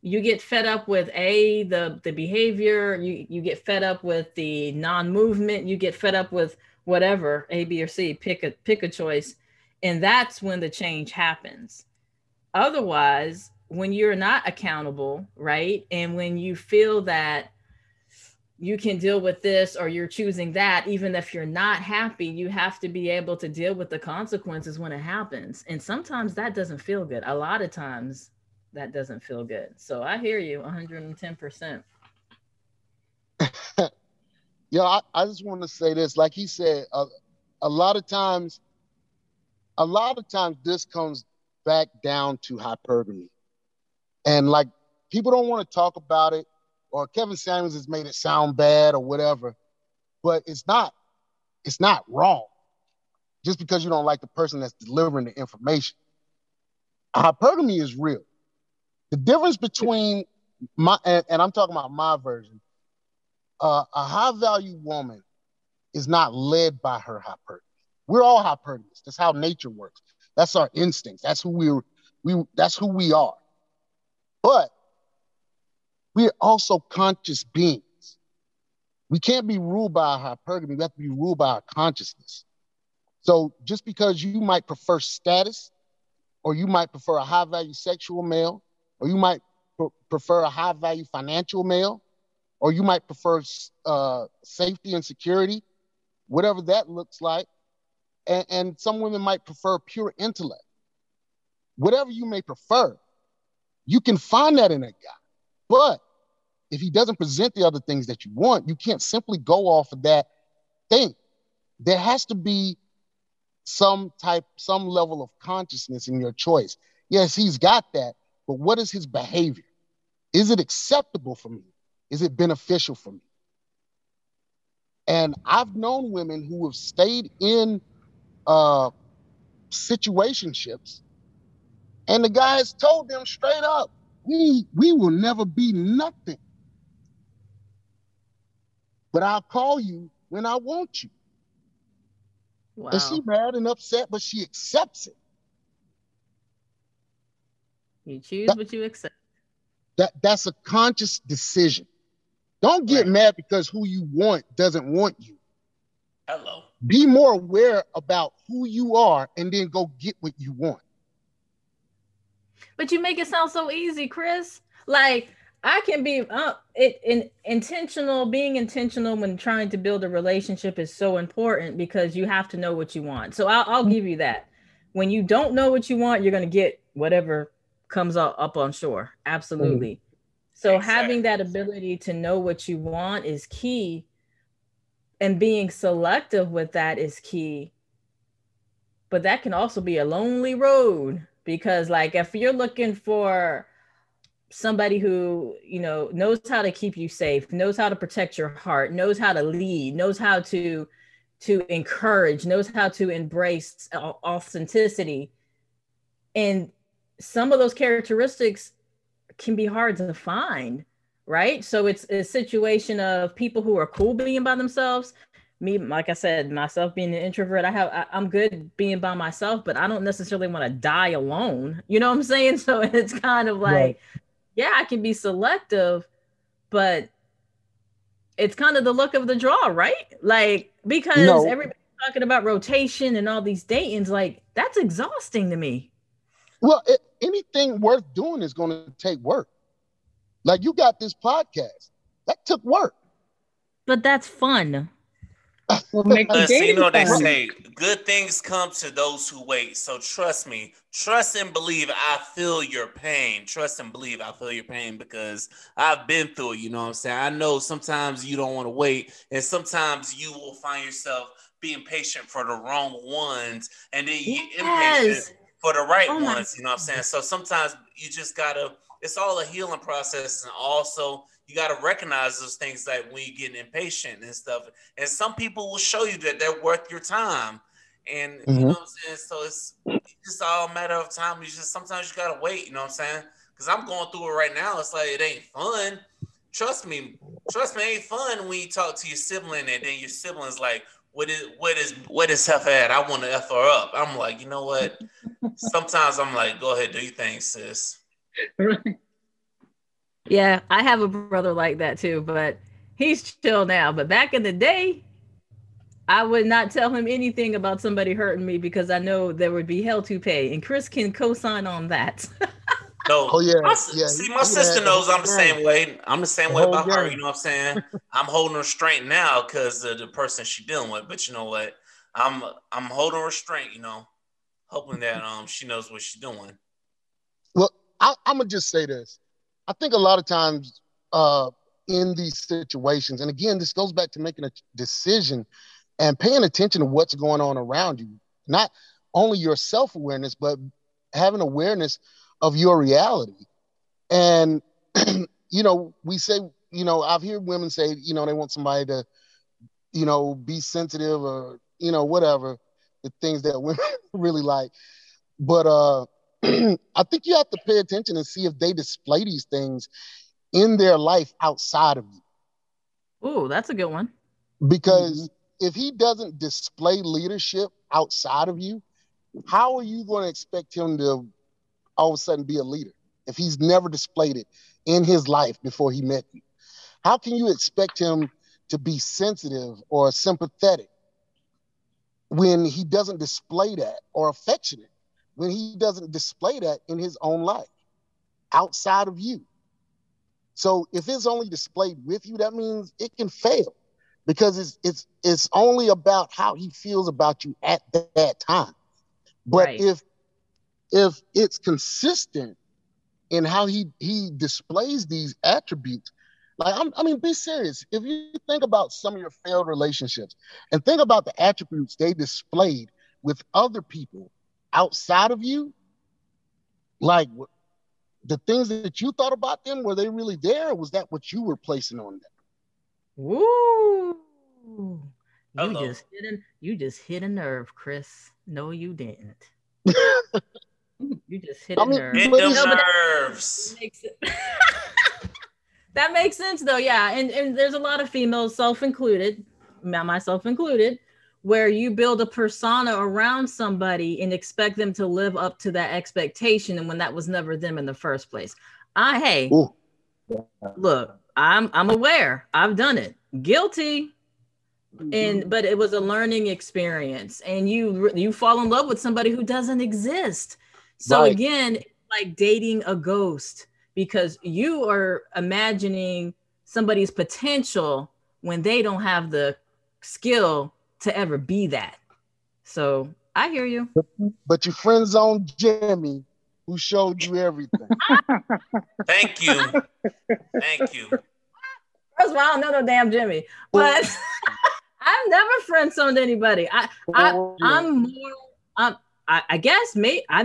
You get fed up with the behavior, you get fed up with the non-movement, you get fed up with whatever, A, B, or C, pick a choice. And that's when the change happens. Otherwise, when you're not accountable, right? And when you feel that you can deal with this or you're choosing that, even if you're not happy, you have to be able to deal with the consequences when it happens. And sometimes that doesn't feel good. A lot of times that doesn't feel good. So I hear you 110%. Yo, I just want to say this. Like he said, a lot of times this comes back down to hyperbole. And like people don't want to talk about it, or Kevin Samuels has made it sound bad or whatever, but it's not wrong just because you don't like the person that's delivering the information. Hyperbole is real. The difference between and I'm talking about my version, a high-value woman is not led by her hyperbole. We're all hyperboles. That's how nature works. That's our instincts. That's who we are. But we're also conscious beings. We can't be ruled by our hyperbole. We have to be ruled by our consciousness. So just because you might prefer status, or you might prefer a high-value sexual male, or you might prefer a high-value financial male, or you might prefer safety and security, whatever that looks like. And some women might prefer pure intellect. Whatever you may prefer, you can find that in a guy. But if he doesn't present the other things that you want, you can't simply go off of that thing. There has to be some level of consciousness in your choice. Yes, he's got that, but what is his behavior? Is it acceptable for me? Is it beneficial for me? And I've known women who have stayed in situationships, and the guys told them straight up, we will never be nothing. But I'll call you when I want you. Wow. And she's mad and upset, but she accepts it. You choose what you accept. That's a conscious decision. Don't get mad because who you want doesn't want you. Hello. Be more aware about who you are and then go get what you want. But you make it sound so easy, Chris. Like, I can be intentional. Being intentional when trying to build a relationship is so important because you have to know what you want. So I'll give you that. When you don't know what you want, you're going to get whatever comes up on shore. Absolutely. Mm-hmm. So exactly. Having that ability to know what you want is key, and being selective with that is key. But that can also be a lonely road, because like if you're looking for somebody who, you know, knows how to keep you safe, knows how to protect your heart, knows how to lead, knows how to encourage, knows how to embrace authenticity. And some of those characteristics can be hard to find, right? So it's a situation of people who are cool being by themselves. Me, like I said, myself being an introvert, I'm good being by myself, but I don't necessarily want to die alone. You know what I'm saying? So it's kind of like, yeah, I can be selective, but it's kind of the luck of the draw, right? Like, because everybody's talking about rotation and all these datings, like that's exhausting to me. Well, anything worth doing is going to take work. Like you got this podcast. That took work. But that's fun. Listen, you know they say good things come to those who wait. So trust me, trust and believe I feel your pain. Trust and believe I feel your pain because I've been through it. You know what I'm saying? I know sometimes you don't want to wait, and sometimes you will find yourself being patient for the wrong ones, and then you're impatient for the right ones. You know what I'm saying? So sometimes you just gotta, it's all a healing process, and also you got to recognize those things, like when you're getting impatient and stuff. And some people will show you that they're worth your time. And you know what I'm saying? So it's just all a matter of time. You just sometimes you got to wait, you know what I'm saying? Because I'm going through it right now. It's like, it ain't fun. Trust me, it ain't fun when you talk to your sibling and then your sibling's like, what is Huff at? I want to F her up. I'm like, you know what? Sometimes I'm like, go ahead, do your thing, sis. Right. Yeah, I have a brother like that too, but he's chill now. But back in the day, I would not tell him anything about somebody hurting me because I know there would be hell to pay. And Chris can co-sign on that. No, my sister knows I'm the same way. I'm the same way about her, you know what I'm saying? I'm holding restraint now because of the person she's dealing with. But you know what? I'm holding restraint, you know, hoping that she knows what she's doing. Well, I'm going to just say this. I think a lot of times in these situations, and again, this goes back to making a decision and paying attention to what's going on around you, not only your self-awareness, but having awareness of your reality. And, you know, we say, you know, I've heard women say, you know, they want somebody to, you know, be sensitive or, you know, whatever, the things that women really like. But I think you have to pay attention and see if they display these things in their life outside of you. Ooh, that's a good one. Because if he doesn't display leadership outside of you, how are you going to expect him to all of a sudden be a leader if he's never displayed it in his life before he met you? How can you expect him to be sensitive or sympathetic when he doesn't display that, or affectionate when he doesn't display that in his own life outside of you? So if it's only displayed with you, that means it can fail, because it's only about how he feels about you at that time. But right. If it's consistent in how he displays these attributes, like, I mean, be serious. If you think about some of your failed relationships and think about the attributes they displayed with other people outside of you, like the things that you thought about them, were they really there? Or was that what you were placing on them? Woo. You just hit a nerve, Chris. No, you didn't. You just hit a nerve. Hit them nerves. That makes sense, though. Yeah. And there's a lot of females, self-included, myself included, where you build a persona around somebody and expect them to live up to that expectation. And when that was never them in the first place. Look, I'm aware. I've done it. Guilty. But it was a learning experience, and you fall in love with somebody who doesn't exist. So right. Again, it's like dating a ghost, because you are imagining somebody's potential when they don't have the skill to ever be that. So I hear you. But your friend zone Jimmy, who showed you everything. Thank you. Thank you. First of all, I don't know no damn Jimmy, but I've never friend zoned anybody. I've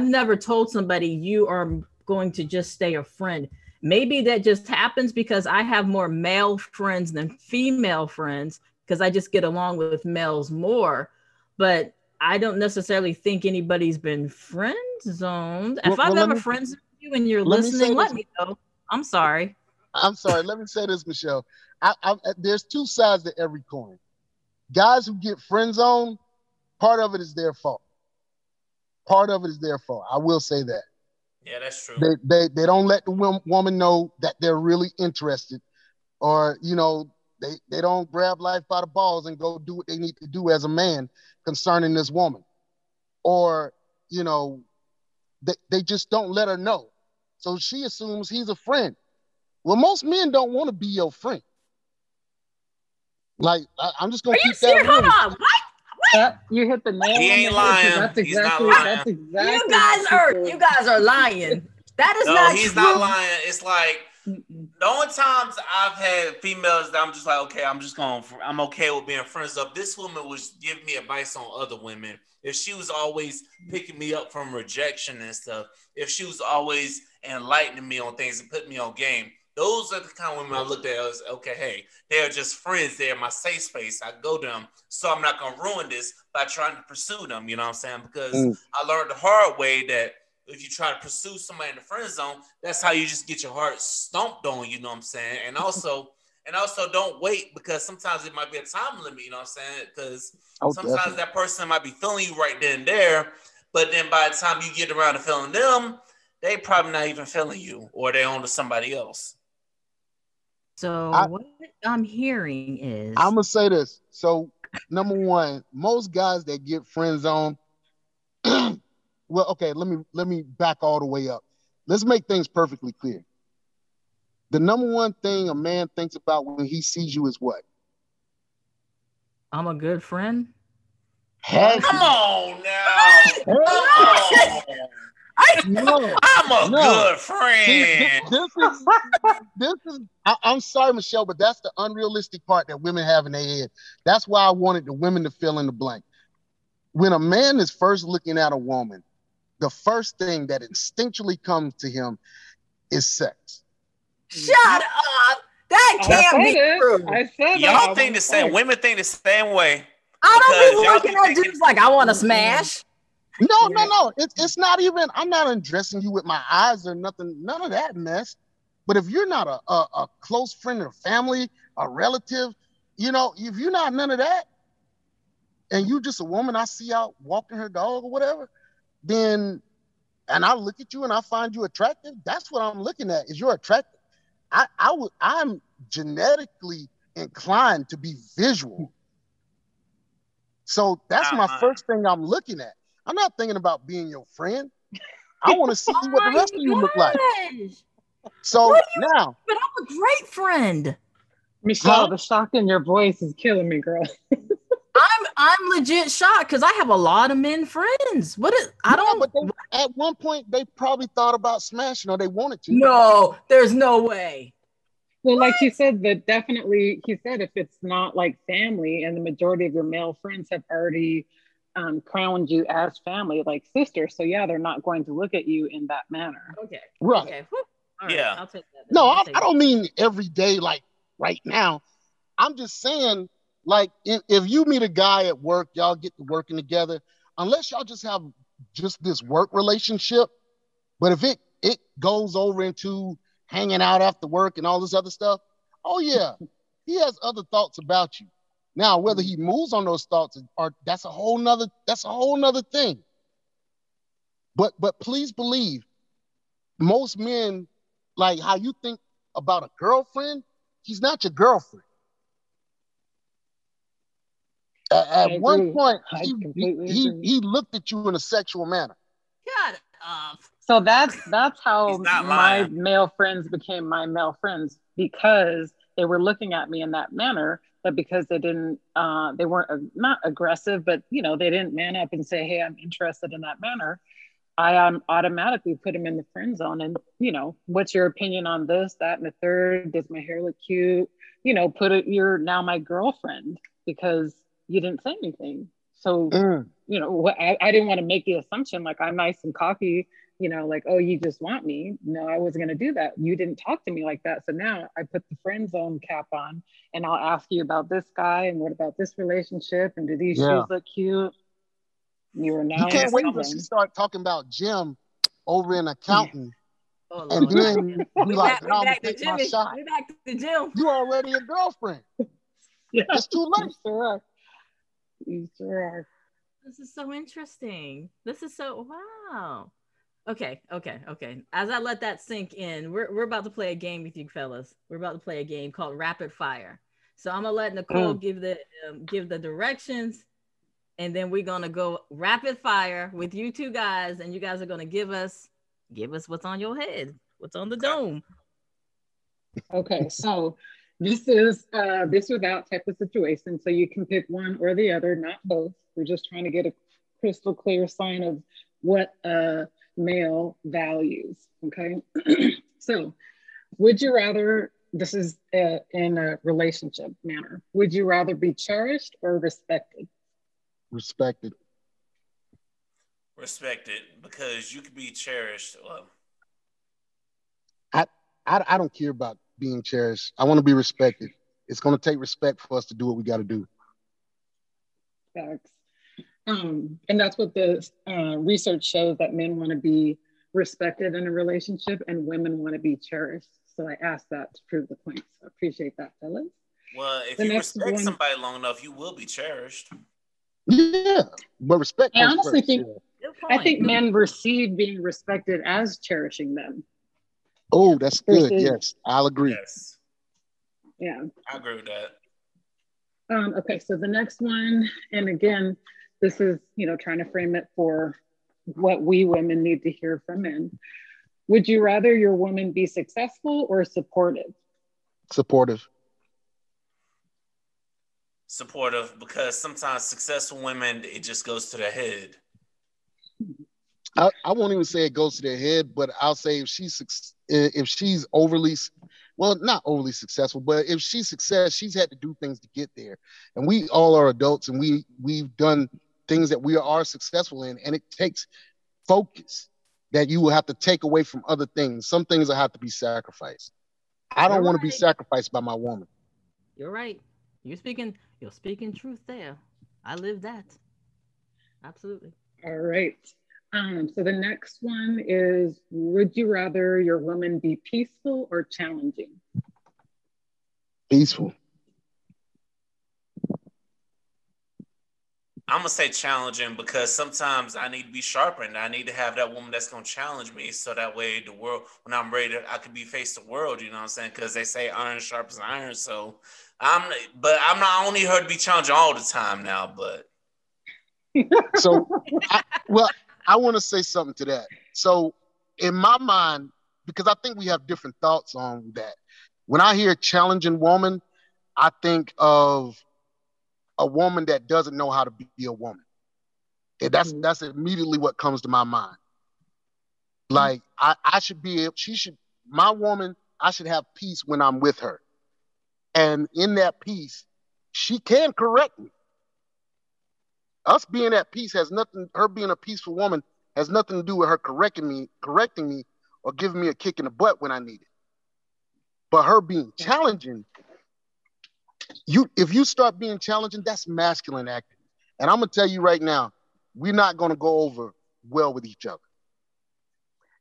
never told somebody you are going to just stay a friend. Maybe that just happens because I have more male friends than female friends, because I just get along with males more. But I don't necessarily think anybody's been friend zoned. If I've ever friend zoned you and you're listening, let me know. I'm sorry. Let me say this, Michelle. There's two sides to every coin. Guys who get friend zoned, part of it is their fault. I will say that. Yeah, that's true. They don't let the woman know that they're really interested, or, you know, they don't grab life by the balls and go do what they need to do as a man concerning this woman. Or, you know, they just don't let her know. So she assumes he's a friend. Well, most men don't want to be your friend. Like, I'm just going to keep that. Hold on. What? Yep, you hit the nail. He ain't lying. That's exactly. You guys are lying. That is not true. No, he's not lying. It's like, the only times I've had females that I'm just like, okay, I'm okay with being friends up. This woman was giving me advice on other women. If she was always picking me up from rejection and stuff, if she was always enlightening me on things and putting me on game, those are the kind of women I looked at as, okay, hey, they're just friends. They're my safe space. I go to them. So I'm not going to ruin this by trying to pursue them. You know what I'm saying? Because I learned the hard way that if you try to pursue somebody in the friend zone, that's how you just get your heart stomped on. You know what I'm saying? And also, don't wait, because sometimes it might be a time limit. You know what I'm saying? Because sometimes that person might be feeling you right then and there. But then by the time you get around to feeling them, they probably not even feeling you, or they're on to somebody else. So what I'm hearing is, I'm gonna say this. So number one, most guys that get friend zoned. Well, okay, let me back all the way up. Let's make things perfectly clear. The number one thing a man thinks about when he sees you is what? I'm a good friend. Come on now. I'm a good friend. This is. I'm sorry, Michelle, but that's the unrealistic part that women have in their head. That's why I wanted the women to fill in the blank. When a man is first looking at a woman, the first thing that instinctually comes to him is sex. Shut up. That can't be true. Y'all think the same. Women think the same way. I don't think looking at dudes like I want to smash. No. It's not even. I'm not undressing you with my eyes or nothing. None of that mess. But if you're not a close friend or family, a relative, you know, if you're not none of that, and you just a woman I see out walking her dog or whatever, then, and I look at you and I find you attractive. That's what I'm looking at. Is you're attractive. I'm genetically inclined to be visual. So that's my first thing I'm looking at. I'm not thinking about being your friend. I want to see what the rest of you look like. So now, but I'm a great friend. Michelle, the shock in your voice is killing me, girl. I'm legit shocked because I have a lot of men friends. At one point they probably thought about smashing or they wanted to. No, there's no way. Well, like you said, he said if it's not like family and the majority of your male friends have already crowned you as family, like sister, so yeah, they're not going to look at you in that manner. Okay. Right. Okay. All right. Yeah. I'll take that. No, I don't mean every day like right now. I'm just saying like if you meet a guy at work, y'all get to working together, unless y'all just have just this work relationship, but if it goes over into hanging out after work and all this other stuff, oh yeah, he has other thoughts about you. Now, whether he moves on those thoughts or that's a whole nother thing. But please believe, most men, like how you think about a girlfriend, he's not your girlfriend. At one point, he looked at you in a sexual manner. God. So that's how my male friends became my male friends, because they were looking at me in that manner, but because they didn't, they weren't not aggressive, but you know, they didn't man up and say, "Hey, I'm interested in that manner." I automatically put them in the friend zone, and you know, what's your opinion on this, that, and the third? Does my hair look cute? You know, you're now my girlfriend because you didn't say anything. So you know, I didn't want to make the assumption like I'm nice and cocky. You know, like, oh, you just want me. No, I wasn't going to do that. You didn't talk to me like that. So now I put the friend zone cap on and I'll ask you about this guy and what about this relationship and do these shoes look cute? You are now. You can't wait until she start talking about Jim over in accounting. Yeah. Oh, and then we like, no, I'm going to take my shot. We back to Jim. You already a girlfriend. Yeah. It's too late. You sure are. This is so interesting. This is so, wow. Okay. As I let that sink in, we're about to play a game with you fellas. We're about to play a game called Rapid Fire. So I'm gonna let Nicole give the directions, and then we're gonna go rapid fire with you two guys, and you guys are gonna give us what's on your head, what's on the dome. Okay, so this is this or that type of situation. So you can pick one or the other, not both. We're just trying to get a crystal clear sign of what male values, okay? So, would you rather, this is in a relationship manner, would you rather be cherished or respected? Respected. Respected, because you could be cherished. Well, I don't care about being cherished. I want to be respected. It's going to take respect for us to do what we got to do. Facts. And that's what the research shows, that men want to be respected in a relationship and women want to be cherished. So I asked that to prove the point. So I appreciate that, fellas. Well, if you respect somebody long enough, you will be cherished. Yeah, but respect. I honestly think men receive being respected as cherishing them. Oh, that's good. Yes, I'll agree. Yes. Yeah. I agree with that. Okay, so the next one, and again, this is, you know, trying to frame it for what we women need to hear from men. Would you rather your woman be successful or supportive? Supportive. Supportive, because sometimes successful women, it just goes to their head. I won't even say it goes to their head, but I'll say if she's overly, well, not overly successful, but if she's success, she's had to do things to get there. And we all are adults, and we've done things that we are successful in, and it takes focus that you will have to take away from other things. Some things will have to be sacrificed. I don't want to be sacrificed by my woman. You're right. You're speaking truth there. I live that. Absolutely. All right. So the next one is, would you rather your woman be peaceful or challenging? Peaceful. I'm going to say challenging, because sometimes I need to be sharpened. I need to have that woman that's going to challenge me, so that way the world, when I'm ready, I can be face the world, you know what I'm saying? Because they say iron sharpens iron. So I'm not only her to be challenging all the time now, but. So, I want to say something to that. So in my mind, because I think we have different thoughts on that. When I hear challenging woman, I think of a woman that doesn't know how to be a woman. And that's immediately what comes to my mind. Like I should have peace when I'm with her. And in that peace, she can correct me. Us being at peace has nothing, her being a peaceful woman has nothing to do with her correcting me or giving me a kick in the butt when I need it. But her being challenging, if you start being challenging, that's masculine acting. And I'm going to tell you right now, we're not going to go over well with each other.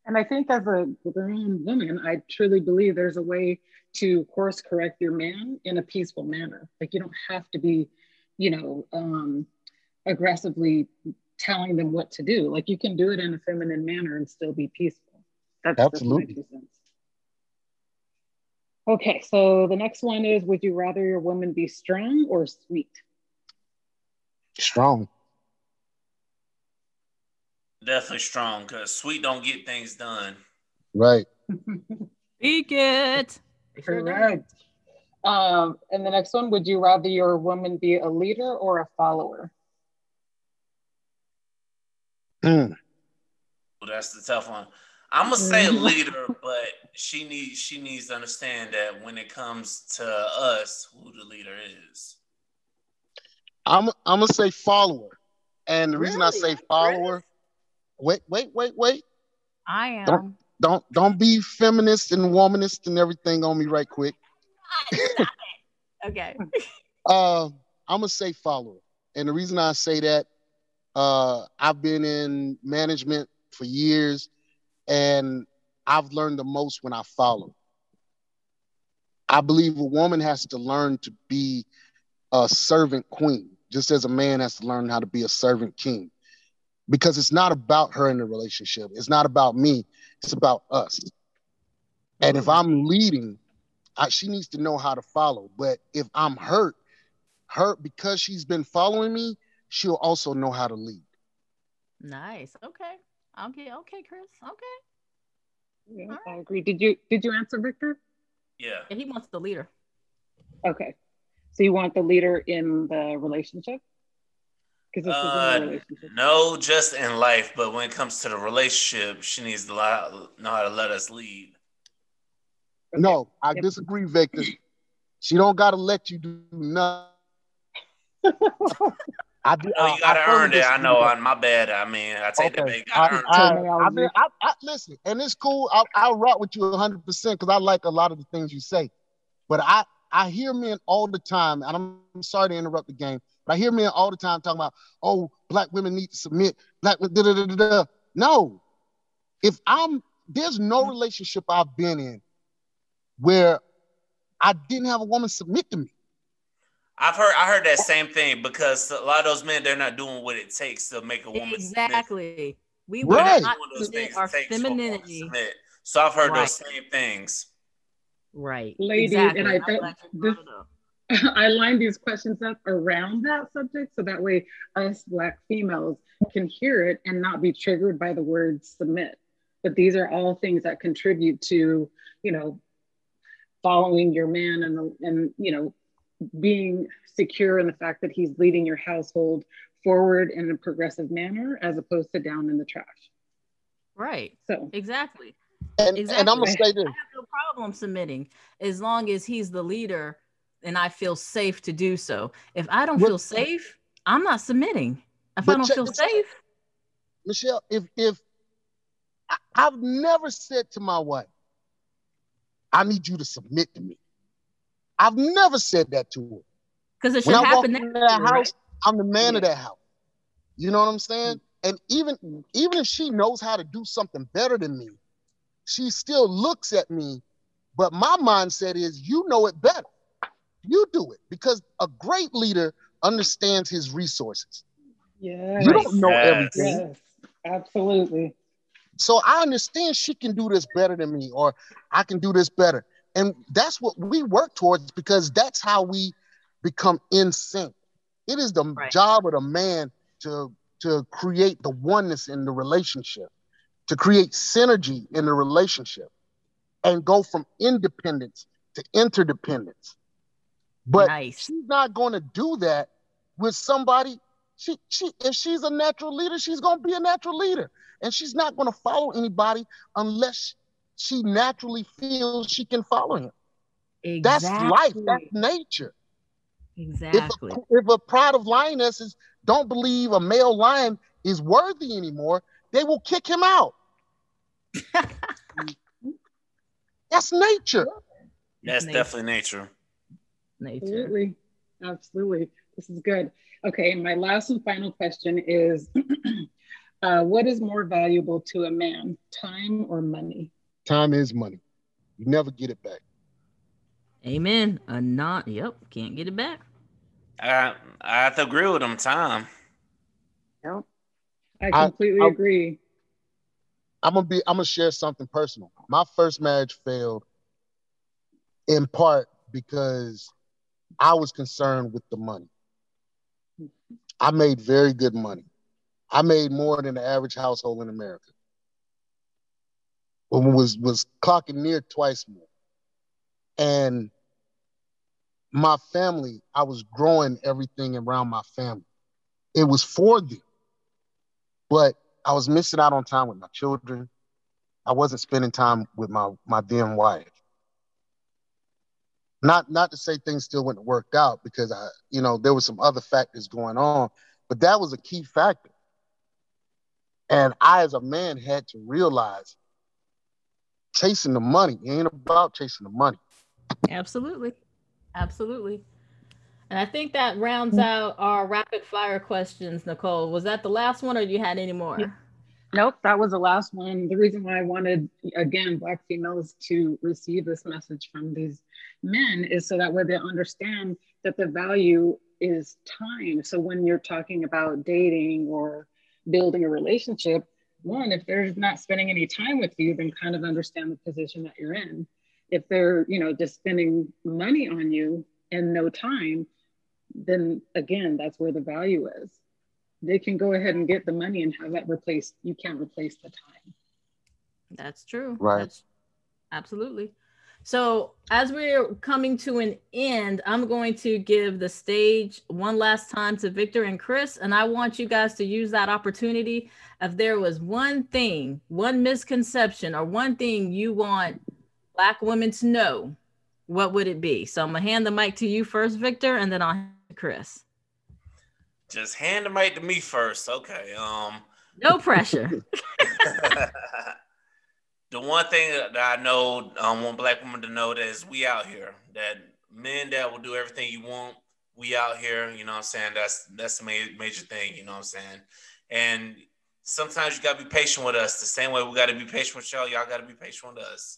And I think as a grown woman, I truly believe there's a way to course correct your man in a peaceful manner. Like, you don't have to be, aggressively telling them what to do. Like, you can do it in a feminine manner and still be peaceful. Absolutely. That's my 2 cents. Okay, so the next one is, would you rather your woman be strong or sweet? Strong. Definitely strong, because sweet don't get things done. Right. Speak it. Correct. And the next one, would you rather your woman be a leader or a follower? Well, that's the tough one. I'm gonna say a leader, but she needs to understand that when it comes to us, who the leader is. I'm gonna say follower, and the reason I say follower, wait. I am. Don't be feminist and womanist and everything on me right quick. Stop it. Okay. I'm gonna say follower, and the reason I say that. I've been in management for years, and I've learned the most when I follow. I believe a woman has to learn to be a servant queen, just as a man has to learn how to be a servant king. Because it's not about her in the relationship. It's not about me. It's about us. And if I'm leading, she needs to know how to follow. But if I'm hurt because she's been following me, she'll also know how to lead. Nice. Okay. Okay, Chris. Okay. Yeah, right. I agree. Did you answer, Victor? Yeah. He wants the leader. Okay. So you want the leader in the relationship? Because it's a relationship. No, just in life. But when it comes to the relationship, she needs to know how to let us lead. Okay. No, I disagree, Victor. She don't got to let you do nothing. You gotta earn it. I know. My bad. I mean, I take that big. I listen, and it's cool. I'll rock with you 100% because I like a lot of the things you say. But I hear men all the time, and I'm sorry to interrupt the game, but I hear men all the time talking about, oh, black women need to submit. Black women, No, there's no relationship I've been in where I didn't have a woman submit to me. I heard that same thing, because a lot of those men, they're not doing what it takes to make a woman submit. We were not doing our femininity. So I've heard those same things. Right. Ladies, exactly. And I lined these questions up around that subject, so that way us Black females can hear it and not be triggered by the word submit. But these are all things that contribute to, following your man and being secure in the fact that he's leading your household forward in a progressive manner as opposed to down in the trash. Right. So exactly. And I'm gonna say this. I have no problem submitting as long as he's the leader and I feel safe to do so. If I don't feel safe, I'm not submitting. If I don't feel safe, Michelle, I've never said to my wife, I need you to submit to me. I've never said that to her. Because it should happen in that house, right? I'm the man of that house. You know what I'm saying? And even if she knows how to do something better than me, she still looks at me. But my mindset is, you know it better. You do it. Because a great leader understands his resources. Yeah. You don't know everything. Yes. Absolutely. So I understand she can do this better than me, or I can do this better. And that's what we work towards, because that's how we become in sync. It is the job of the man to create the oneness in the relationship, to create synergy in the relationship, and go from independence to interdependence. But she's not going to do that with somebody. If she's a natural leader, she's going to be a natural leader. And she's not going to follow anybody unless she naturally feels she can follow him. Exactly. That's life. That's nature. Exactly. If a pride of lionesses don't believe a male lion is worthy anymore, they will kick him out. That's nature. That's definitely nature. Absolutely. Absolutely. This is good. Okay, and my last and final question is, what is more valuable to a man, time or money? Time is money. You never get it back. Amen. Can't get it back. I have to agree with him. Time. Yep. I completely agree. I'm gonna share something personal. My first marriage failed in part because I was concerned with the money. I made very good money. I made more than the average household in America. Was clocking near twice more. And my family, I was growing everything around my family. It was for them. But I was missing out on time with my children. I wasn't spending time with my then wife. Not to say things still wouldn't have worked out, because there were some other factors going on, but that was a key factor. And I, as a man, had to realize chasing the money, it ain't about chasing the money. Absolutely. Absolutely. And I think that rounds out our rapid fire questions, Nicole. Was that the last one, or you had any more? Yeah. Nope, that was the last one. The reason why I wanted, again, Black females to receive this message from these men is so that way they understand that the value is time. So when you're talking about dating or building a relationship, one, if they're not spending any time with you, then kind of understand the position that you're in. If they're, just spending money on you and no time, then again, that's where the value is. They can go ahead and get the money and have that replaced. You can't replace the time. That's true. Right. Absolutely. So as we're coming to an end, I'm going to give the stage one last time to Victor and Chris. And I want you guys to use that opportunity. If there was one thing, one misconception, or one thing you want Black women to know, what would it be? So I'm going to hand the mic to you first, Victor, and then I'll hand it to Chris. Just hand the mic to me first. Okay. No pressure. The one thing that I know, want Black women to know, that is we out here. That men that will do everything you want, we out here. You know what I'm saying? That's the major thing. You know what I'm saying? And sometimes you got to be patient with us. The same way we got to be patient with y'all, y'all got to be patient with us.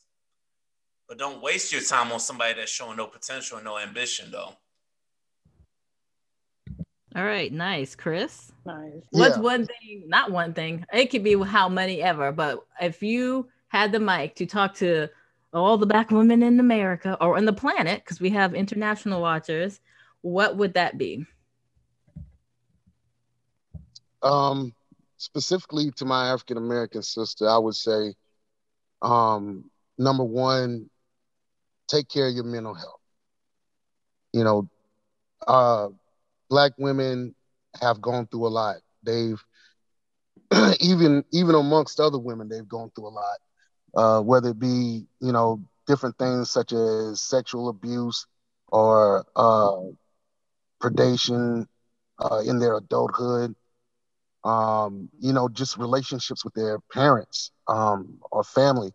But don't waste your time on somebody that's showing no potential and no ambition, though. All right, nice, Chris. Nice. What's one thing? Not one thing. It could be how many ever. But if you had the mic to talk to all the Black women in America or on the planet, because we have international watchers, what would that be? Specifically to my African American sister, I would say, number one, take care of your mental health. Black women have gone through a lot. They've even amongst other women, they've gone through a lot, whether it be, you know, different things such as sexual abuse or predation in their adulthood, you know, just relationships with their parents or family.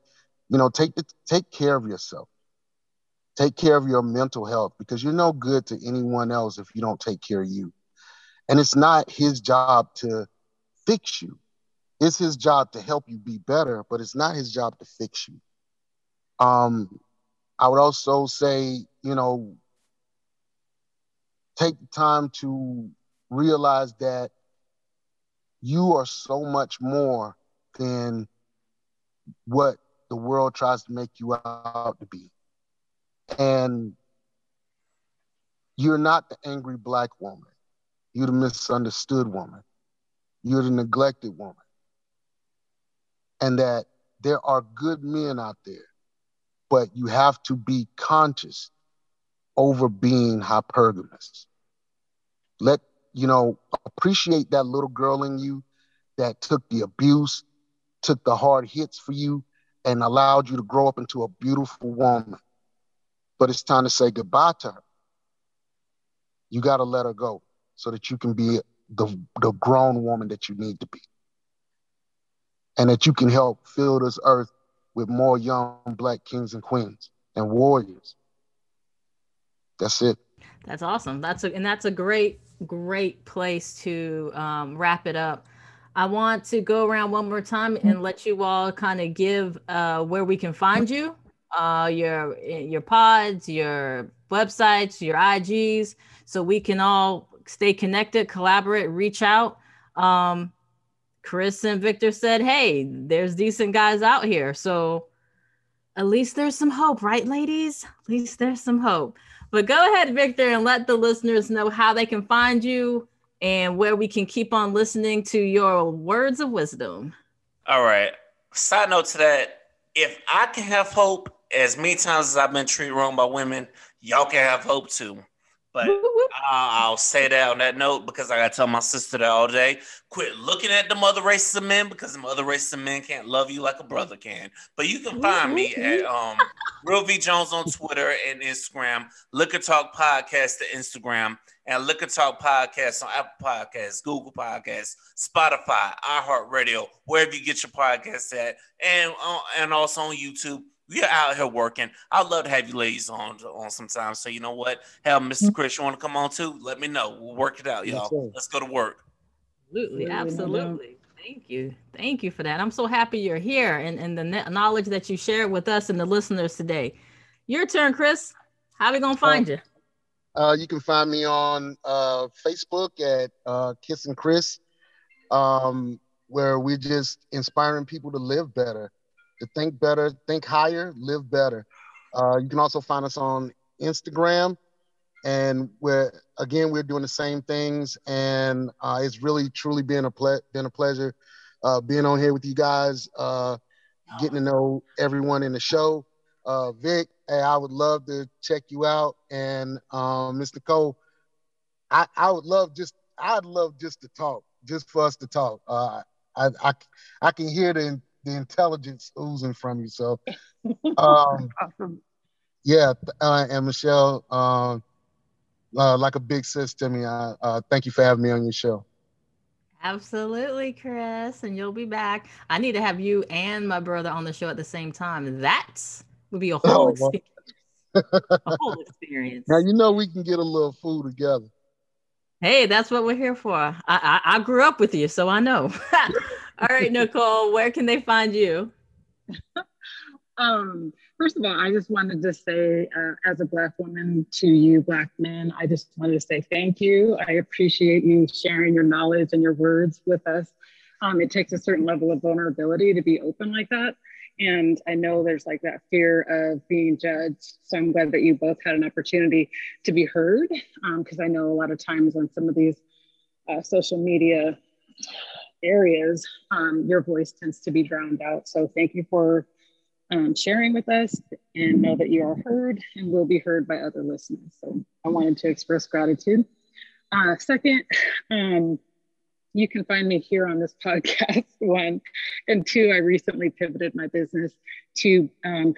You know, take care of yourself. Take care of your mental health, because you're no good to anyone else if you don't take care of you. And it's not his job to fix you. It's his job to help you be better, but it's not his job to fix you. I would also say, you know, take the time to realize that you are so much more than what the world tries to make you out to be. And you're not the angry black woman. You're the misunderstood woman. You're the neglected woman. And that there are good men out there, but you have to be conscious over being hypergamous. Appreciate that little girl in you that took the abuse, took the hard hits for you, and allowed you to grow up into a beautiful woman. But it's time to say goodbye to her. You got to let her go so that you can be the grown woman that you need to be. And that you can help fill this earth with more young black kings and queens and warriors. That's it. That's awesome. That's a great place to wrap it up. I want to go around one more time and let you all kind of give where we can find you. Your pods, your websites, your IGs, so we can all stay connected, collaborate, reach out. Chris and Victor said, hey, there's decent guys out here. So at least there's some hope, right, ladies? At least there's some hope. But go ahead, Victor, and let the listeners know how they can find you and where we can keep on listening to your words of wisdom. All right. Side note to that, if I can have hope, as many times as I've been treated wrong by women, y'all can have hope too. But I'll say that on that note, because I gotta tell my sister that all day. Quit looking at them other races of men, because them other races of men can't love you like a brother can. But you can find me at Real V Jones on Twitter and Instagram, Liquor Talk Podcast to Instagram, and Liquor Talk Podcast on Apple Podcasts, Google Podcasts, Spotify, iHeartRadio, wherever you get your podcasts at, and also on YouTube. We're out here working. I'd love to have you ladies on sometime. So you know what? Hell, Mr. Chris, you want to come on too? Let me know. We'll work it out, y'all. Yes, let's go to work. Absolutely. Absolutely. Thank you. Thank you for that. I'm so happy you're here and the knowledge that you shared with us and the listeners today. Your turn, Chris. How are we going to find you? You can find me on Facebook at Kiss and Chris, where we're just inspiring people to live better, to think better, think higher, live better. You can also find us on Instagram, and we're doing the same things. And it's really, truly been a pleasure being on here with you guys, getting to know everyone in the show. Vic, hey, I would love to check you out, and Ms. Nicole, I'd love just to talk, just for us to talk. I can hear the intelligence oozing from you. So, awesome. Yeah. And Michelle, like a big sis to me, thank you for having me on your show. Absolutely, Chris. And you'll be back. I need to have you and my brother on the show at the same time. That would be a whole experience. A whole experience. Now, you know, we can get a little food together. Hey, that's what we're here for. I grew up with you, so I know. All right, Nicole, where can they find you? First of all, I just wanted to say, as a Black woman to you, Black men, I just wanted to say thank you. I appreciate you sharing your knowledge and your words with us. It takes a certain level of vulnerability to be open like that. And I know there's like that fear of being judged. So I'm glad that you both had an opportunity to be heard, because I know a lot of times on some of these social media areas, your voice tends to be drowned out. So thank you for sharing with us, and know that you are heard and will be heard by other listeners. So I wanted to express gratitude. Second, you can find me here on this podcast, one. And two, I recently pivoted my business to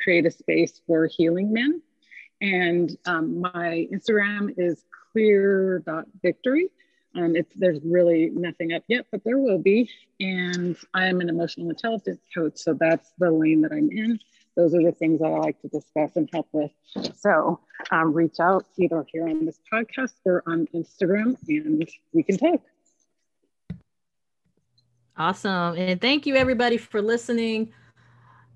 create a space for healing men. And my Instagram is clear.victory. There's really nothing up yet, but there will be. And I am an emotional intelligence coach. So that's the lane that I'm in. Those are the things that I like to discuss and help with. So reach out either here on this podcast or on Instagram and we can talk. Awesome. And thank you everybody for listening.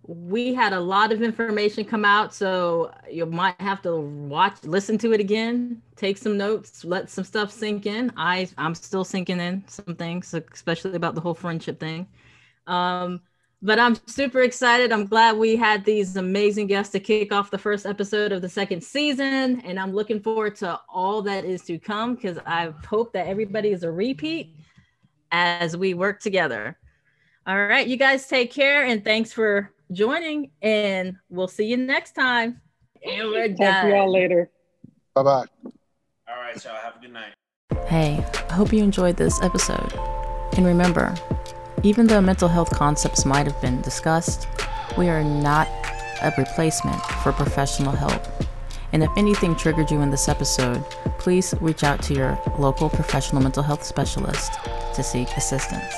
We had a lot of information come out, so you might have to listen to it again, take some notes, let some stuff sink in. I'm still sinking in some things, especially about the whole friendship thing. But I'm super excited. I'm glad we had these amazing guests to kick off the first episode of the second season. And I'm looking forward to all that is to come, because I hope that everybody is a repeat as we work together. All right, you guys take care, and thanks for joining, and we'll see you next time. And we're done. Talk to y'all later. Bye-bye. All right, y'all. Have a good night. Hey, I hope you enjoyed this episode. And remember, even though mental health concepts might have been discussed, we are not a replacement for professional help. And if anything triggered you in this episode, please reach out to your local professional mental health specialist to seek assistance.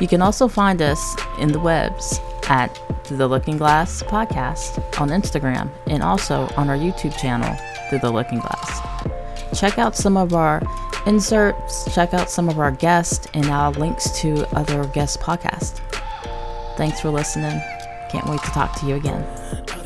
You can also find us in the webs at Through the Looking Glass Podcast on Instagram, and also on our YouTube channel, Through the Looking Glass. Check out some of our inserts, check out some of our guests, and our links to other guest podcasts. Thanks for listening. Can't wait to talk to you again.